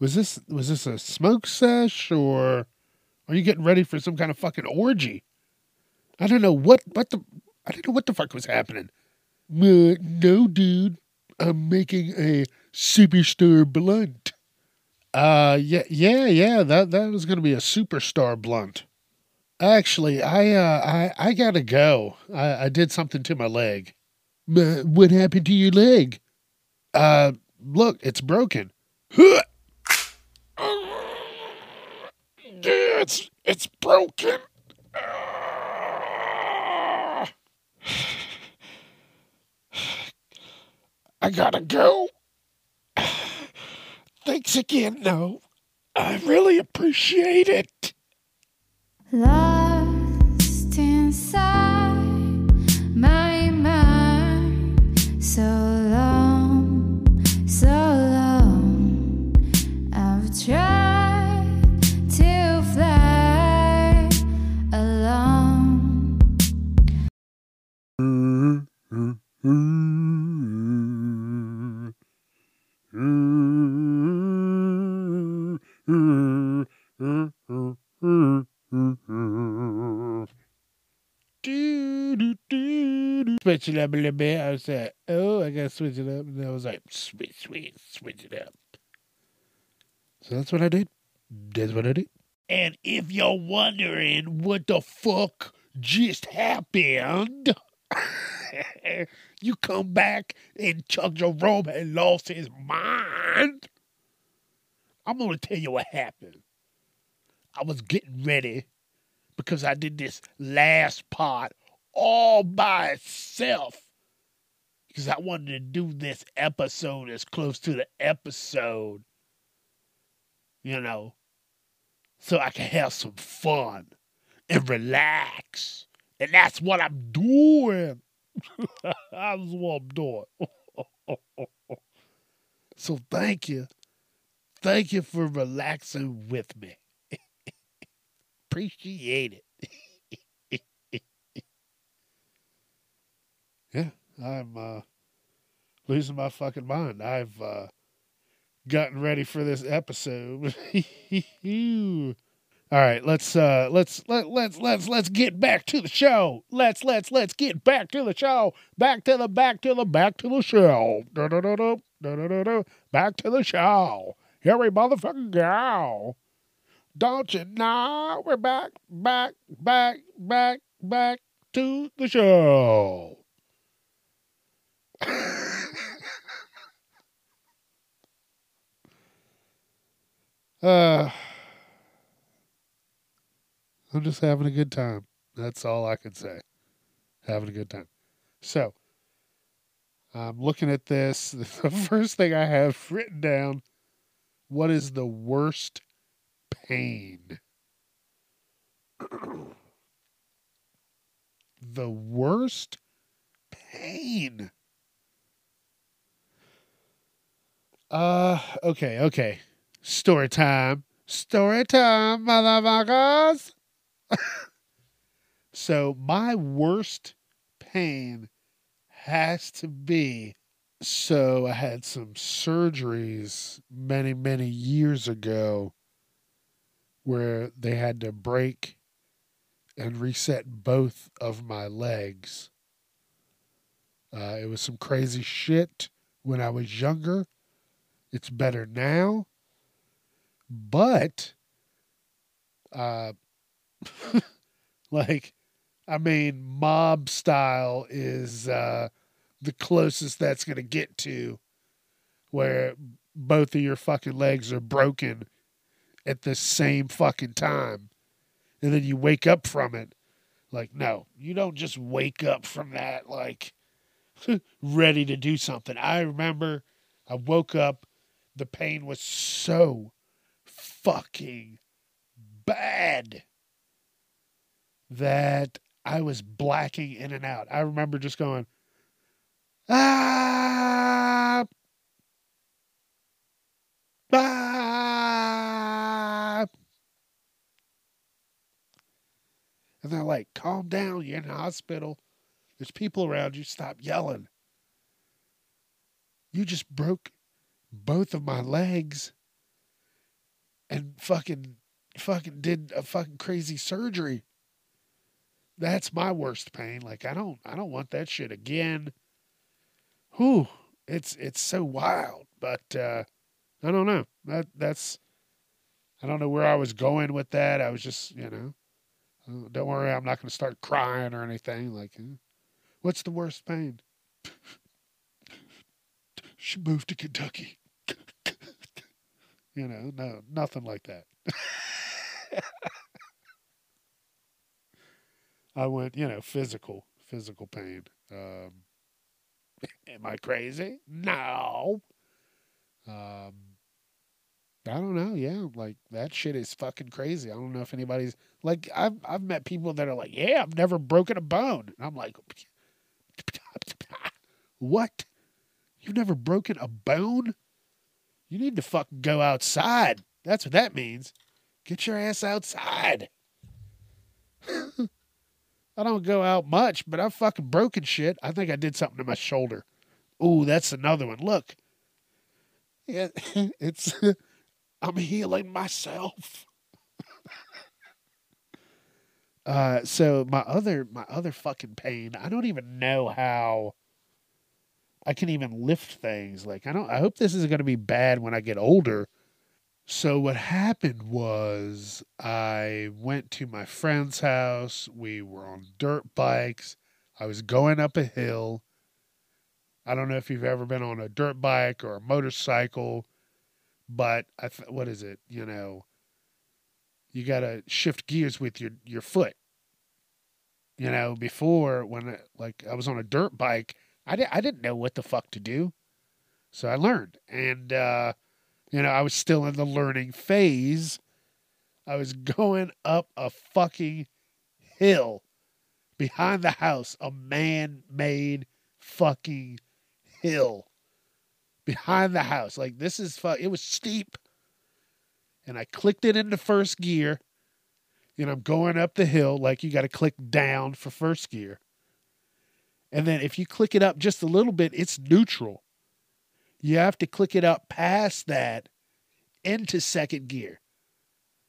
Was this was this a smoke sesh, or are you getting ready for some kind of fucking orgy? I don't know what what the I don't know what the fuck was happening. Uh, no, dude, I'm making a superstar blunt. Uh, yeah, yeah, yeah. That that was gonna be a superstar blunt. Actually, I uh, I I gotta go. I, I did something to my leg. Uh, what happened to your leg? Uh, look, it's broken. It's it's broken. I gotta go. Thanks again, though. I really appreciate it. Lost inside my mind, so long, so long, I've tried to switch it up a little bit. I was like, oh, I gotta switch it up. And I was like, switch, switch, switch it up. So that's what I did. That's what I did. And if you're wondering what the fuck just happened, you come back and Chuck Jerome had lost his mind. I'm going to tell you what happened. I was getting ready because I did this last part all by itself because I wanted to do this episode as close to the episode, you know, so I can have some fun and relax. And that's what I'm doing. That's what I'm doing. So thank you. Thank you for relaxing with me. Appreciate it. Yeah, I'm uh, losing my fucking mind. I've uh, gotten ready for this episode. All right, let's uh, let's let let's let's let's get back to the show. Let's let's let's get back to the show. Back to the back to the back to the show. Da, da, da, da, da, da, da, da. Back to the show. Here we motherfucking go. Don't you know we're back, back, back, back, back to the show. uh. I'm just having a good time. That's all I can say. Having a good time. So, I'm looking at this. The first thing I have written down, what is the worst pain? The worst pain. Uh, okay, okay. Story time. Story time, motherfuckers. So my worst pain has to be, so I had some surgeries many, many years ago where they had to break and reset both of my legs. Uh, it was some crazy shit when I was younger. It's better now. But, uh, like, I mean, mob style is uh, the closest that's going to get to where both of your fucking legs are broken at the same fucking time. And then you wake up from it. Like, no, you don't just wake up from that, like, ready to do something. I remember I woke up, the pain was so fucking bad that I was blacking in and out. I remember just going, ah, ah, and they're like, calm down, you're in the hospital. There's people around you, stop yelling. You just broke both of my legs and fucking, fucking did a fucking crazy surgery. That's my worst pain. Like, I don't, I don't want that shit again. Whew, it's, it's so wild, but, uh, I don't know. That, that's, I don't know where I was going with that. I was just, you know, oh, don't worry. I'm not going to start crying or anything. Like, huh? What's the worst pain? She moved to Kentucky. You know, no, nothing like that. I went, you know, physical, physical pain. Um, am I crazy? No. Um, I don't know. Yeah, like that shit is fucking crazy. I don't know if anybody's like, I've I've met people that are like, yeah, I've never broken a bone. And I'm like, what? You've never broken a bone? You need to fucking go outside. That's what that means. Get your ass outside. I don't go out much, but I've fucking broken shit. I think I did something to my shoulder. Ooh, that's another one. Look. Yeah, it's I'm healing myself. Uh, so my other, my other fucking pain, I don't even know how I can even lift things. Like, I don't, I hope this isn't going to be bad when I get older. So what happened was I went to my friend's house. We were on dirt bikes. I was going up a hill. I don't know if you've ever been on a dirt bike or a motorcycle, but I th- what is it? You know, you got to shift gears with your, your foot. You know, before when I, like I was on a dirt bike, I, di- I didn't know what the fuck to do. So I learned. And, uh, you know, I was still in the learning phase. I was going up a fucking hill behind the house, a man-made fucking hill behind the house. Like, this is fuck. It was steep. And I clicked it into first gear. You know, I'm going up the hill. Like, you got to click down for first gear. And then if you click it up just a little bit, it's neutral. You have to click it up past that into second gear.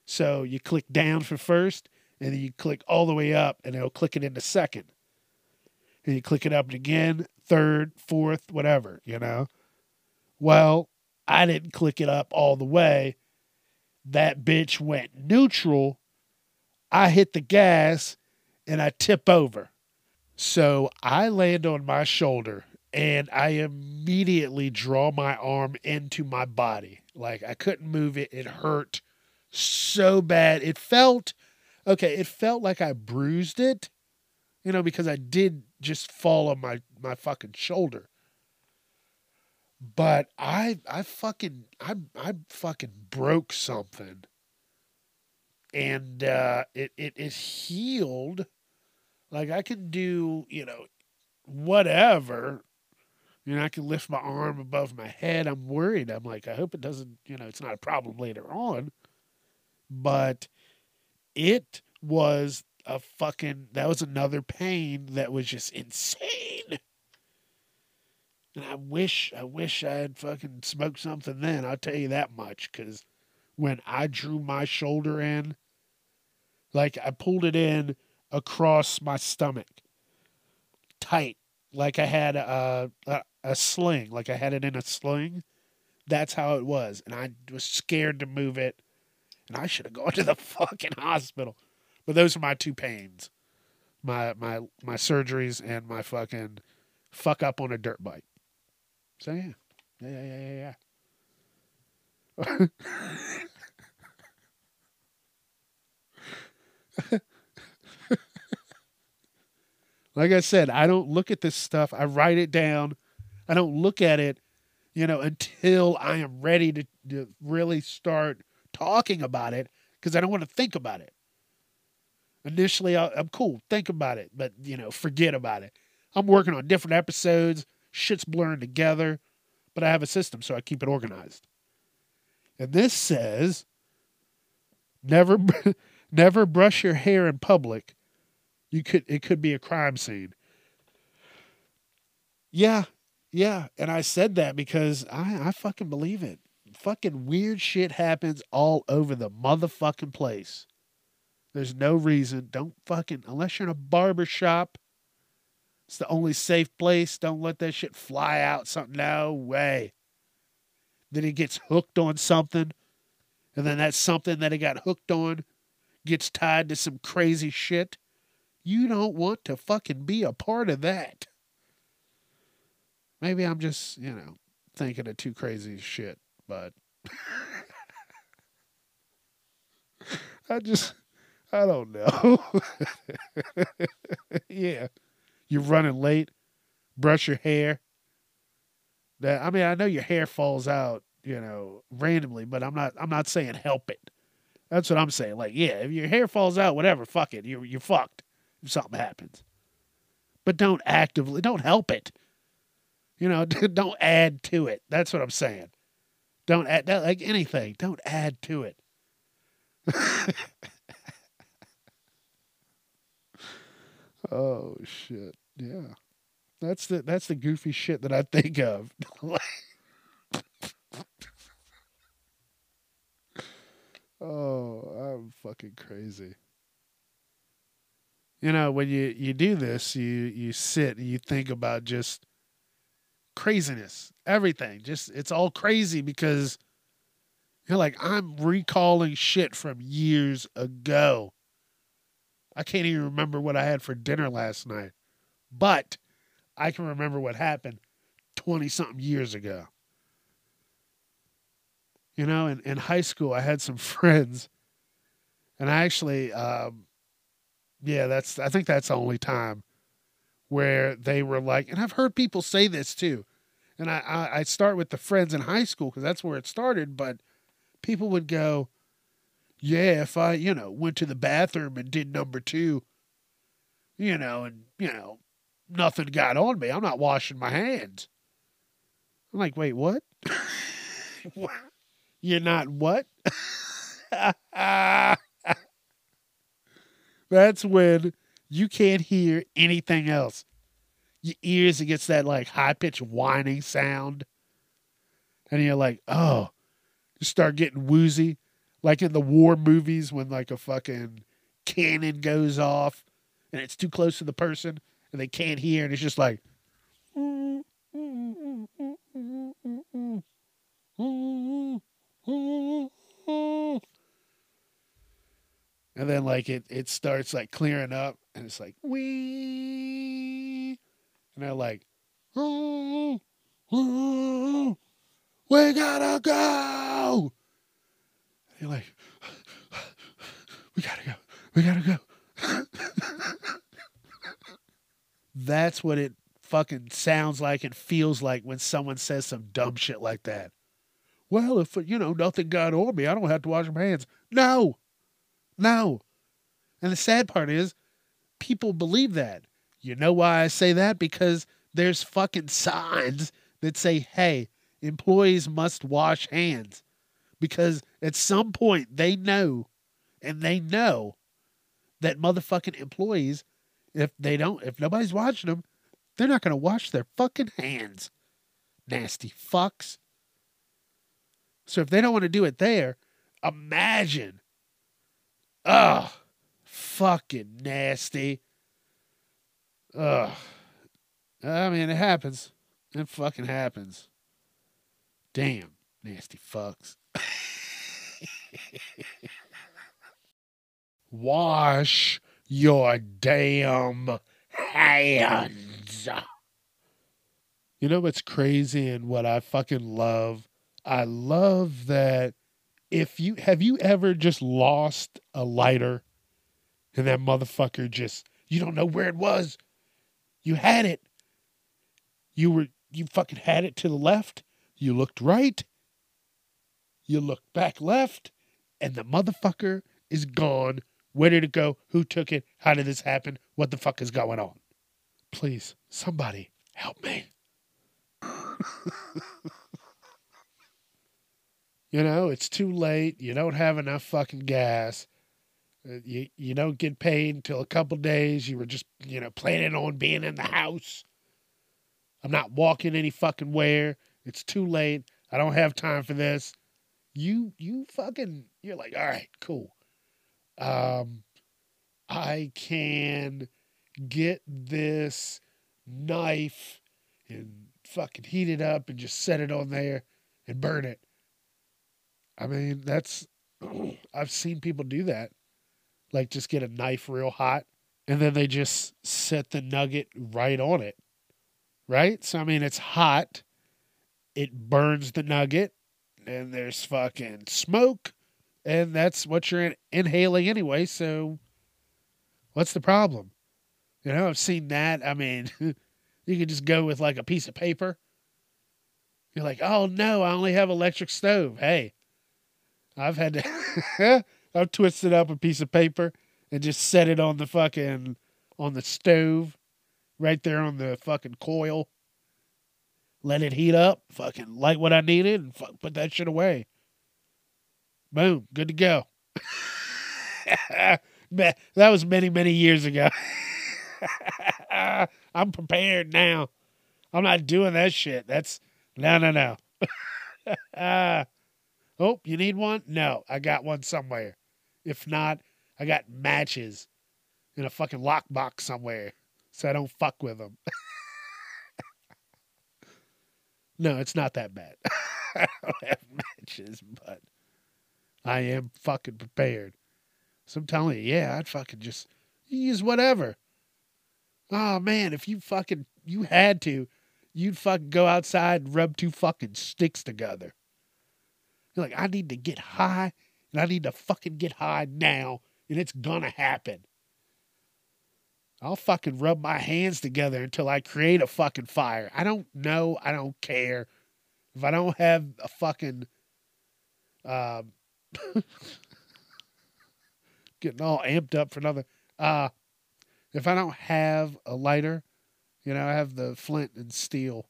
So you click down for first, and then you click all the way up, and it'll click it into second. And you click it up again, third, fourth, whatever, you know. Well, I didn't click it up all the way. That bitch went neutral. I hit the gas, and I tip over. So I land on my shoulder, and I immediately draw my arm into my body. Like, I couldn't move it. It hurt so bad. It felt, okay, it felt like I bruised it, you know, because I did just fall on my, my fucking shoulder. But I, I fucking, I, I fucking broke something. And, uh, it, it, it healed. Like, I can do, you know, whatever. You know, I can lift my arm above my head. I'm worried. I'm like, I hope it doesn't, you know, it's not a problem later on. But it was a fucking, that was another pain that was just insane. And I wish, I wish I had fucking smoked something then. I'll tell you that much. Because when I drew my shoulder in, like, I pulled it in across my stomach tight. Like I had a, a a sling, like I had it in a sling. That's how it was. And I was scared to move it. And I should have gone to the fucking hospital. But those are my two pains. My my my surgeries and my fucking fuck up on a dirt bike. So yeah. Yeah, yeah, yeah, yeah. Like I said, I don't look at this stuff. I write it down. I don't look at it, you know, until I am ready to, to really start talking about it, because I don't want to think about it. Initially, I'll, I'm cool. Think about it, but, you know, forget about it. I'm working on different episodes. Shit's blurring together, but I have a system, so I keep it organized. And this says, never, never brush your hair in public. You could, it could be a crime scene. Yeah. Yeah. And I said that because I, I fucking believe it. Fucking weird shit happens all over the motherfucking place. There's no reason. Don't fucking, unless you're in a barber shop, it's the only safe place. Don't let that shit fly out. Something, no way. Then it gets hooked on something. And then that something that it got hooked on gets tied to some crazy shit. You don't want to fucking be a part of that. Maybe I'm just, you know, thinking of too crazy shit, but I just, I don't know. Yeah. You're running late. Brush your hair. That, I mean, I know your hair falls out, you know, randomly, but I'm not, I'm not saying help it. That's what I'm saying. Like, yeah, if your hair falls out, whatever, fuck it. You're, you're fucked. If something happens, but don't actively, don't help it. You know, don't add to it. That's what I'm saying. Don't add, don't, like anything. Don't add to it. Oh shit. Yeah. That's the, that's the goofy shit that I think of. Oh, I'm fucking crazy. you know, when you, you do this, you, you sit and you think about just craziness, everything. Just, it's all crazy because you're like, I'm recalling shit from years ago. I can't even remember what I had for dinner last night, but I can remember what happened twenty-something years ago. You know, in, in high school, I had some friends, and I actually, um, yeah, that's, I think that's the only time where they were like, and I've heard people say this too, and I, I, I start with the friends in high school because that's where it started, but people would go, yeah, if I, you know, went to the bathroom and did number two, you know, and, you know, nothing got on me, I'm not washing my hands. I'm like, wait, what? What? You're not what? That's when you can't hear anything else. Your ears, it gets that like high-pitched whining sound. And you're like, oh, you start getting woozy. Like in the war movies when like a fucking cannon goes off and it's too close to the person and they can't hear. And it's just like, mm, mm, mm, mm, mm, mm, mm, mm. And then like it it starts like clearing up and it's like wee, and they're like, ooh, ooh, we gotta go. And you're like, we gotta go, we gotta go. That's what it fucking sounds like and feels like when someone says some dumb shit like that. Well, if, you know, nothing got on me, I don't have to wash my hands. No. No. And the sad part is, people believe that. You know why I say that? Because there's fucking signs that say, hey, employees must wash hands. Because at some point, they know, and they know that motherfucking employees, if they don't, if nobody's watching them, they're not going to wash their fucking hands. Nasty fucks. So if they don't want to do it there, imagine. Oh, fucking nasty. Ugh. I mean, it happens. It fucking happens. Damn, nasty fucks. Wash your damn hands. You know what's crazy and what I fucking love? I love that if you, have you ever just lost a lighter and that motherfucker just, you don't know where it was. You had it. You were, you fucking had it to the left. You looked right. You looked back left and the motherfucker is gone. Where did it go? Who took it? How did this happen? What the fuck is going on? Please, somebody help me. You know, it's too late. You don't have enough fucking gas. You you don't get paid until a couple days. You were just, you know, planning on being in the house. I'm not walking any fucking where. It's too late. I don't have time for this. You, you fucking, you're like, all right, cool. Um, I can get this knife and fucking heat it up and just set it on there and burn it. I mean, that's, I've seen people do that. Like just get a knife real hot and then they just set the nugget right on it. Right? So, I mean, it's hot. It burns the nugget and there's fucking smoke and that's what you're in- inhaling anyway. So what's the problem? You know, I've seen that. I mean, you could just go with like a piece of paper. You're like, oh no, I only have electric stove. Hey. I've had to, I've twisted up a piece of paper and just set it on the fucking, on the stove, right there on the fucking coil. Let it heat up, fucking light what I needed, and fuck, put that shit away. Boom, good to go. That was many, many years ago. I'm prepared now. I'm not doing that shit. That's, no, no, no. Oh, you need one? No, I got one somewhere. If not, I got matches in a fucking lockbox somewhere so I don't fuck with them. No, it's not that bad. I don't have matches, but I am fucking prepared. So I'm telling you, yeah, I'd fucking just use whatever. Oh, man, if you fucking, you had to, you'd fucking go outside and rub two fucking sticks together. You're like, I need to get high, and I need to fucking get high now, and it's gonna happen. I'll fucking rub my hands together until I create a fucking fire. I don't know. I don't care. If I don't have a fucking, um, getting all amped up for another, uh, if I don't have a lighter, you know, I have the flint and steel.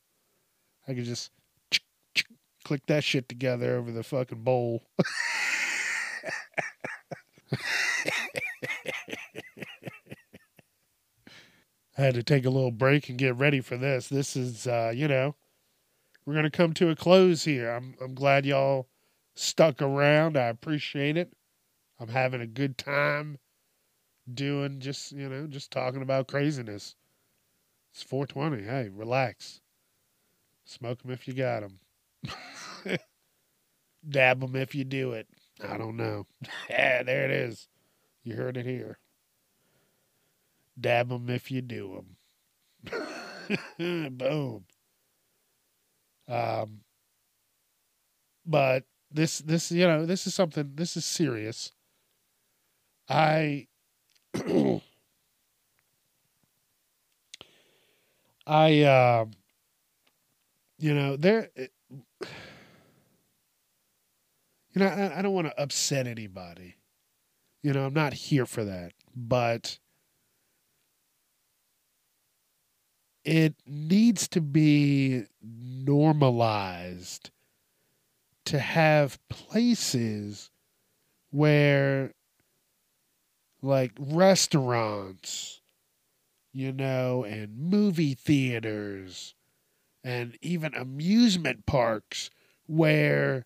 I can just click that shit together over the fucking bowl. I had to take a little break and get ready for this. This is, uh, you know, we're going to come to a close here. I'm I'm glad y'all stuck around. I appreciate it. I'm having a good time doing just, you know, just talking about craziness. It's four twenty. Hey, relax. Smoke them if you got them. Dab them if you do it. I don't know. Yeah, there it is. You heard it here. Dab them if you do them. Boom. Um, but this, this, you know, this is something, this is serious. I, I, uh, you know, there, it, you know, I, I don't want to upset anybody. You know, I'm not here for that, but it needs to be normalized to have places where, like restaurants, you know, and movie theaters, and even amusement parks where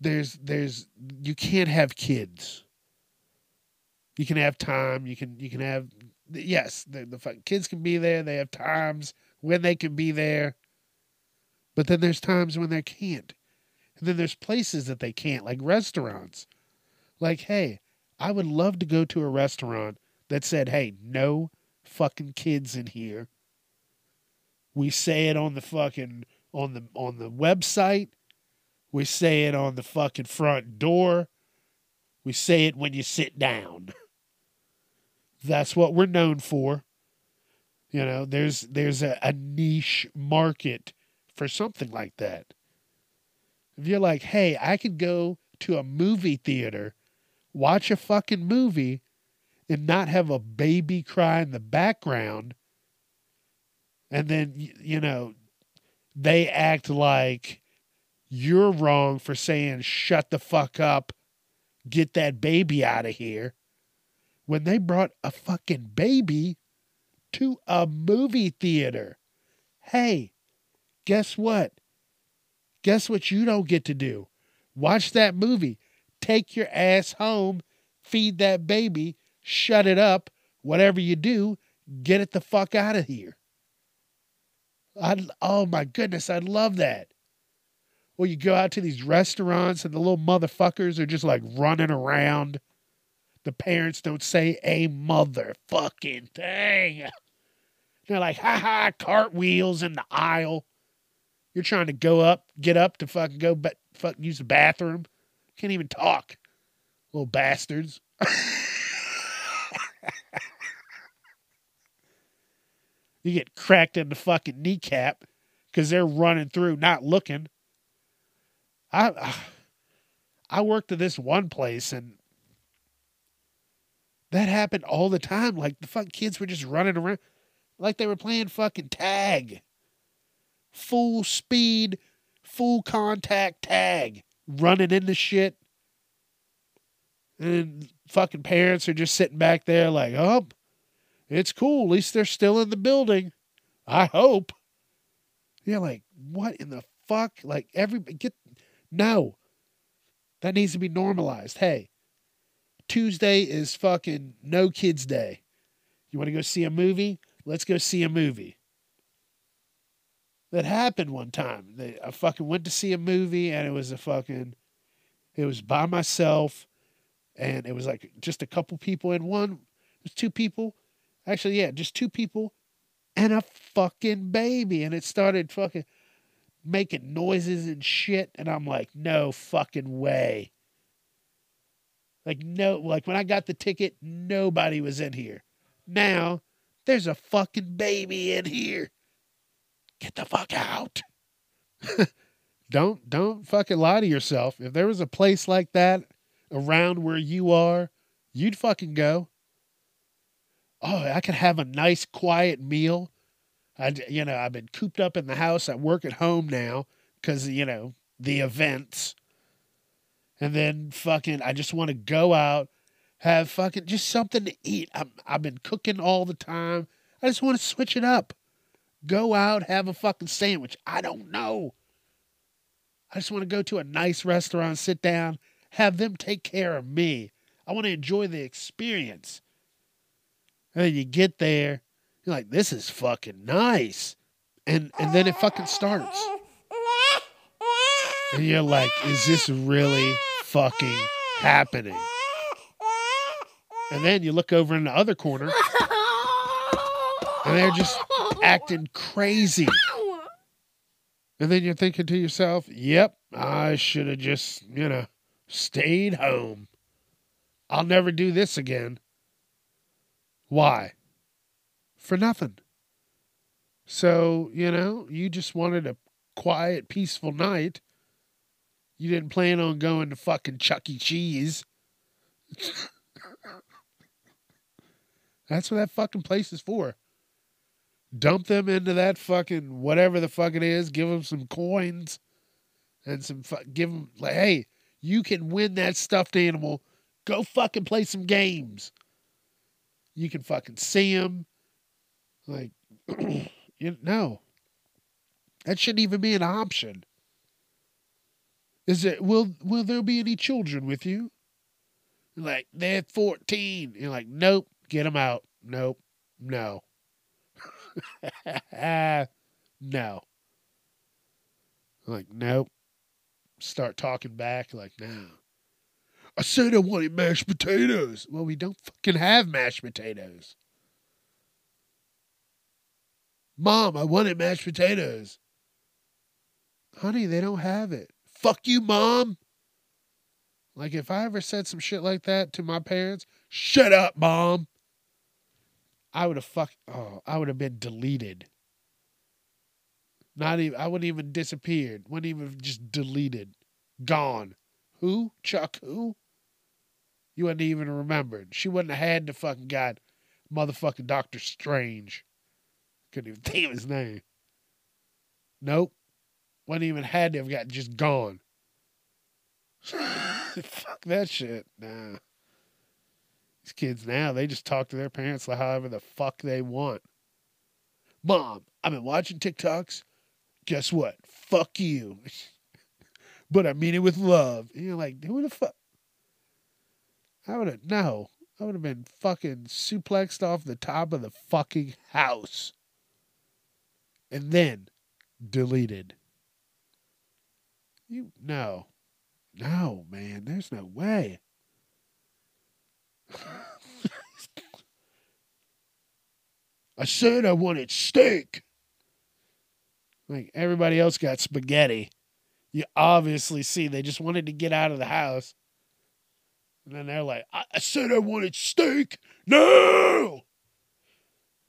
there's, there's, you can't have kids. You can have time. You can, you can have, yes, the, the kids can be there. They have times when they can be there. But then there's times when they can't. And then there's places that they can't, like restaurants. Like, hey, I would love to go to a restaurant that said, hey, no fucking kids in here. We say it on the fucking, on the, on the website. We say it on the fucking front door. We say it when you sit down. That's what we're known for. You know, there's there's a, a niche market for something like that. If you're like, hey, I could go to a movie theater, watch a fucking movie, and not have a baby cry in the background, and then, you know, they act like you're wrong for saying, shut the fuck up, get that baby out of here. When they brought a fucking baby to a movie theater. Hey, guess what? Guess what you don't get to do? Watch that movie. Take your ass home. Feed that baby. Shut it up. Whatever you do, get it the fuck out of here. I'd, oh my goodness, I love that. Or you go out to these restaurants and the little motherfuckers are just like running around. The parents don't say a motherfucking thing. They're like, ha ha, cartwheels in the aisle. You're trying to go up, get up to fucking go, but fuck, use the bathroom. Can't even talk, little bastards. You get cracked in the fucking kneecap because they're running through, not looking. I I worked at this one place and that happened all the time. Like, the fuck kids were just running around like they were playing fucking tag. Full speed, full contact tag. Running into shit. And fucking parents are just sitting back there like, oh, it's cool. At least they're still in the building. I hope. You're like, what in the fuck? Like, everybody, get, no. That needs to be normalized. Hey. Tuesday is fucking No Kids Day. You want to go see a movie? Let's go see a movie. That happened one time. They, I fucking went to see a movie, and it was a fucking, it was by myself, and it was like just a couple people in one. It was two people. Actually, yeah, just two people and a fucking baby. And it started fucking making noises and shit. And I'm like, no fucking way. Like, no, like when I got the ticket, nobody was in here. Now, there's a fucking baby in here. Get the fuck out. Don't, don't fucking lie to yourself. If there was a place like that around where you are, you'd fucking go. Oh, I could have a nice, quiet meal. I, you know, I've been cooped up in the house. I work at home now because, you know, the events. And then fucking, I just want to go out, have fucking just something to eat. I'm, I've been cooking all the time. I just want to switch it up. Go out, have a fucking sandwich. I don't know. I just want to go to a nice restaurant, sit down, have them take care of me. I want to enjoy the experience. And then you get there, you're like, this is fucking nice. And and then it fucking starts. And you're like, is this really fucking happening? And then you look over in the other corner, and they're just acting crazy. And then you're thinking to yourself, yep, I should have just, you know, stayed home. I'll never do this again. Why? For nothing. So, you know, you just wanted a quiet, peaceful night. You didn't plan on going to fucking Chuck E. Cheese. That's what that fucking place is for. Dump them into that fucking whatever the fuck it is. Give them some coins and some fu- give them like, hey, you can win that stuffed animal. Go fucking play some games. You can fucking see them. Like, you know, that shouldn't even be an option. Is it, will, will there be any children with you? Like, they're fourteen. You're like, nope, get them out. Nope, no. No. Like, nope. Start talking back. Like, no. I said I wanted mashed potatoes. Well, we don't fucking have mashed potatoes. Mom, I wanted mashed potatoes. Honey, they don't have it. Fuck you, Mom. Like, if I ever said some shit like that to my parents, shut up, Mom. I would have fucked, oh, I would have been deleted. Not even, I wouldn't even disappeared. Wouldn't even just deleted. Gone. Who? Chuck who? You wouldn't even remembered. She wouldn't have had the fucking god, motherfucking Doctor Strange. Couldn't even think of his name. Nope. Wouldn't even had to have got just gone. Fuck that shit. Nah. These kids now, they just talk to their parents like however the fuck they want. Mom, I've been watching TikToks. Guess what? Fuck you. But I mean it with love. And you're like, who the fuck? I would have, no. I would have been fucking suplexed off the top of the fucking house. And then deleted. You, no. No, man. There's no way. I said I wanted steak. Like, everybody else got spaghetti. You obviously see they just wanted to get out of the house. And then they're like, I, I said I wanted steak. No!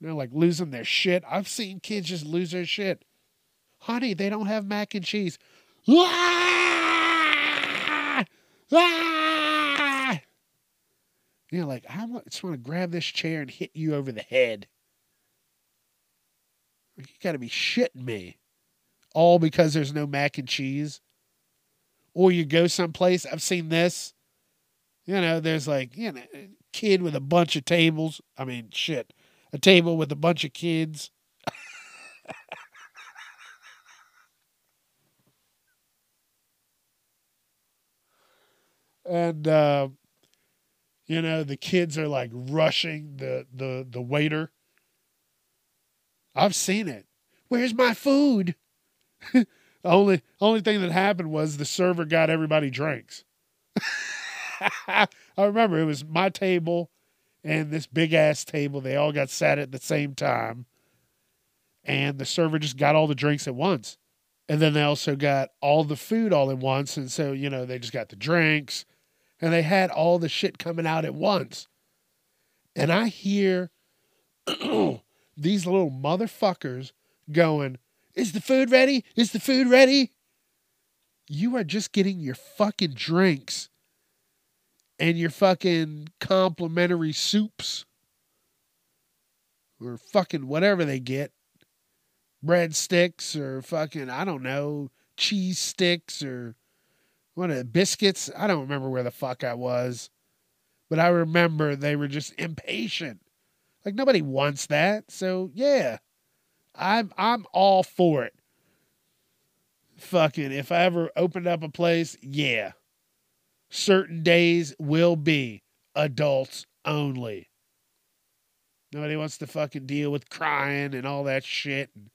And they're like losing their shit. I've seen kids just lose their shit. Honey, they don't have mac and cheese. Ah! Ah! You're like, I just want to grab this chair and hit you over the head. You got to be shitting me. All because there's no mac and cheese. Or you go someplace, I've seen this. You know, there's like, you know, a kid with a bunch of tables. I mean, shit. A table with a bunch of kids. And uh, You know, the kids are like rushing the the the waiter. I've seen it. Where's my food? the only only thing that happened was the server got everybody drinks. I remember it was my table and this big ass table. They all got sat at the same time. And the server just got all the drinks at once. And then they also got all the food all at once. And so, you know, they just got the drinks. And they had all the shit coming out at once. And I hear these little motherfuckers going, is the food ready? Is the food ready? You are just getting your fucking drinks and your fucking complimentary soups or fucking whatever they get. Breadsticks or fucking, I don't know, cheese sticks or one of the biscuits. I don't remember where the fuck I was, but I remember they were just impatient. Like nobody wants that. So yeah, I'm, I'm all for it. Fucking, if I ever opened up a place, yeah. Certain days will be adults only. Nobody wants to fucking deal with crying and all that shit and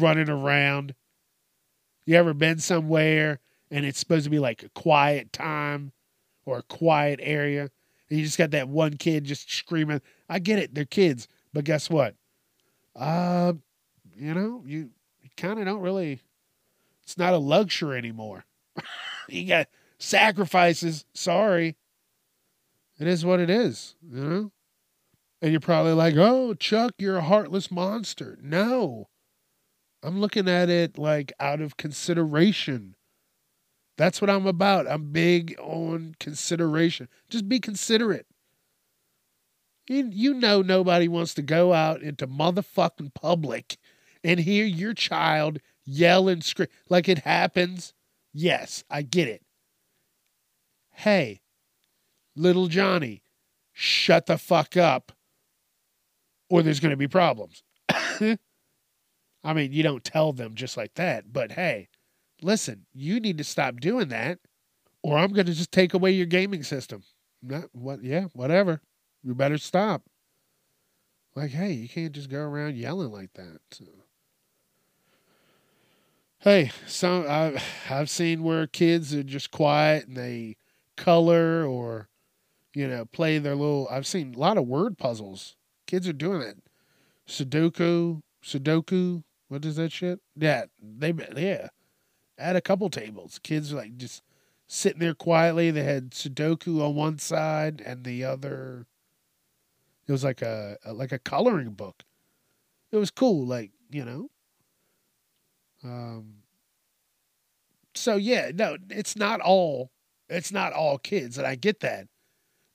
running around. You ever been somewhere and it's supposed to be like a quiet time or a quiet area and you just got that one kid just screaming? I get it, they're kids, but guess what? Uh, you know, you, you kind of don't really, it's not a luxury anymore. You got sacrifices. Sorry. It is what it is, you know? And you're probably like, oh, Chuck, you're a heartless monster. No. I'm looking at it like out of consideration. That's what I'm about. I'm big on consideration. Just be considerate. You, you know nobody wants to go out into motherfucking public and hear your child yell and scream. Like it happens. Yes, I get it. Hey, little Johnny, shut the fuck up or there's going to be problems. I mean, you don't tell them just like that, but hey, listen, you need to stop doing that or I'm going to just take away your gaming system. Not what, yeah, whatever. You better stop. Like, hey, you can't just go around yelling like that. So. Hey, some I've, I've seen where kids are just quiet and they color or, you know, play their little, I've seen a lot of word puzzles. Kids are doing it. Sudoku. Sudoku, what is that shit? Yeah, they yeah, at a couple tables, kids were like just sitting there quietly. They had Sudoku on one side and the other. It was like a like a coloring book. It was cool, like you know. Um. So yeah, no, it's not all it's not all kids, and I get that,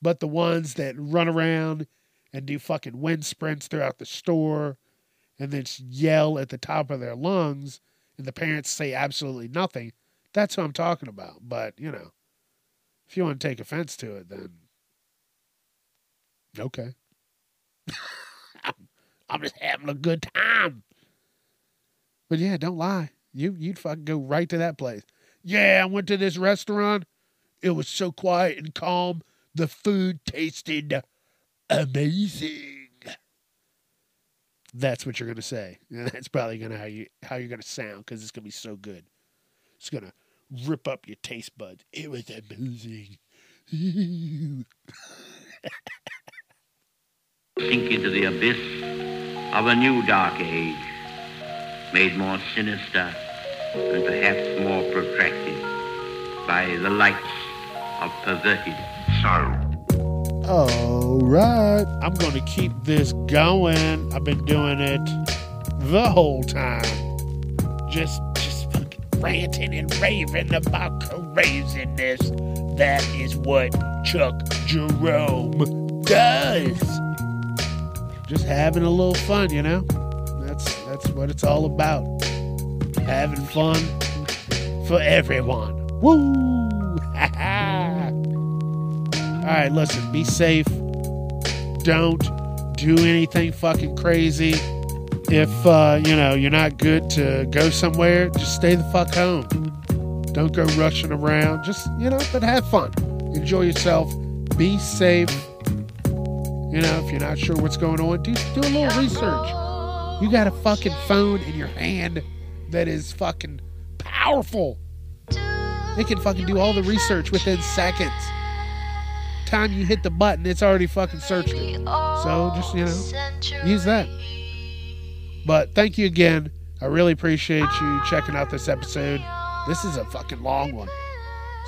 but the ones that run around and do fucking wind sprints throughout the store. And then yell at the top of their lungs, and the parents say absolutely nothing. That's what I'm talking about. But, you know, if you want to take offense to it, then okay. I'm, I'm just having a good time. But, yeah, don't lie. You, you'd fucking go right to that place. Yeah, I went to this restaurant. It was so quiet and calm. The food tasted amazing. That's what you're going to say. And that's probably going to how you how you're going to sound cuz it's going to be so good. It's going to rip up your taste buds. It was amazing. Sink into the abyss of a new dark age, made more sinister and perhaps more protracted by the lights of perverted sorrow. All right, I'm going to keep this going. I've been doing it the whole time. Just, just fucking ranting and raving about craziness. That is what Chuck Jerome does. Just having a little fun, you know? That's, that's what it's all about. Having fun for everyone. Woo! Ha ha! All right, listen, be safe. Don't do anything fucking crazy. If, uh, you know, you're not good to go somewhere, just stay the fuck home. Don't go rushing around. Just, you know, but have fun. Enjoy yourself. Be safe. You know, if you're not sure what's going on, do, do a little research. You got a fucking phone in your hand that is fucking powerful. It can fucking do all the research within seconds. Time you hit the button, it's already fucking searched it. So just, you know, use that. But thank you again. I really appreciate you checking out this episode. This is a fucking long one.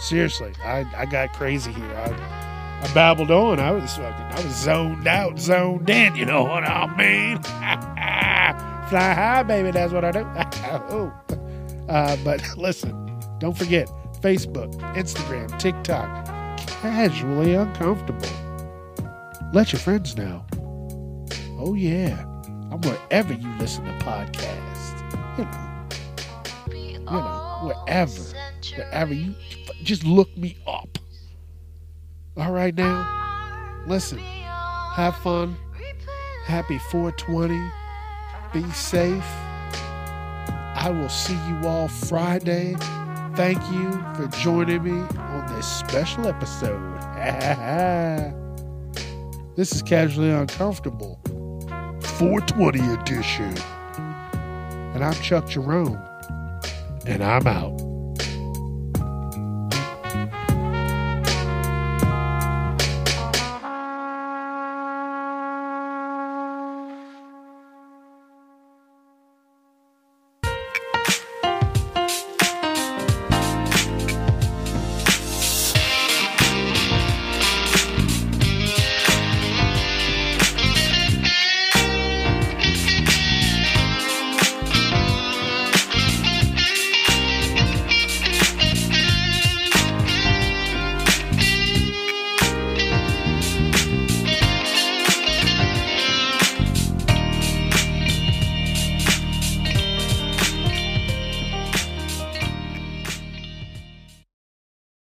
Seriously, I, I got crazy here. I, I babbled on. I was fucking, I was zoned out, zoned in. You know what I mean? Fly high, baby. That's what I do. Oh. Uh, but listen, don't forget Facebook, Instagram, TikTok. Casually Uncomfortable. Let your friends know. Oh yeah, I'm wherever you listen to podcasts. You know. You know, wherever, wherever you, just look me up. All right now, listen, have fun, happy four twenty, be safe. I will see you all Friday. Thank you for joining me on this special episode. This is Casually Uncomfortable, four twenty edition. And I'm Chuck Jerome. And I'm out.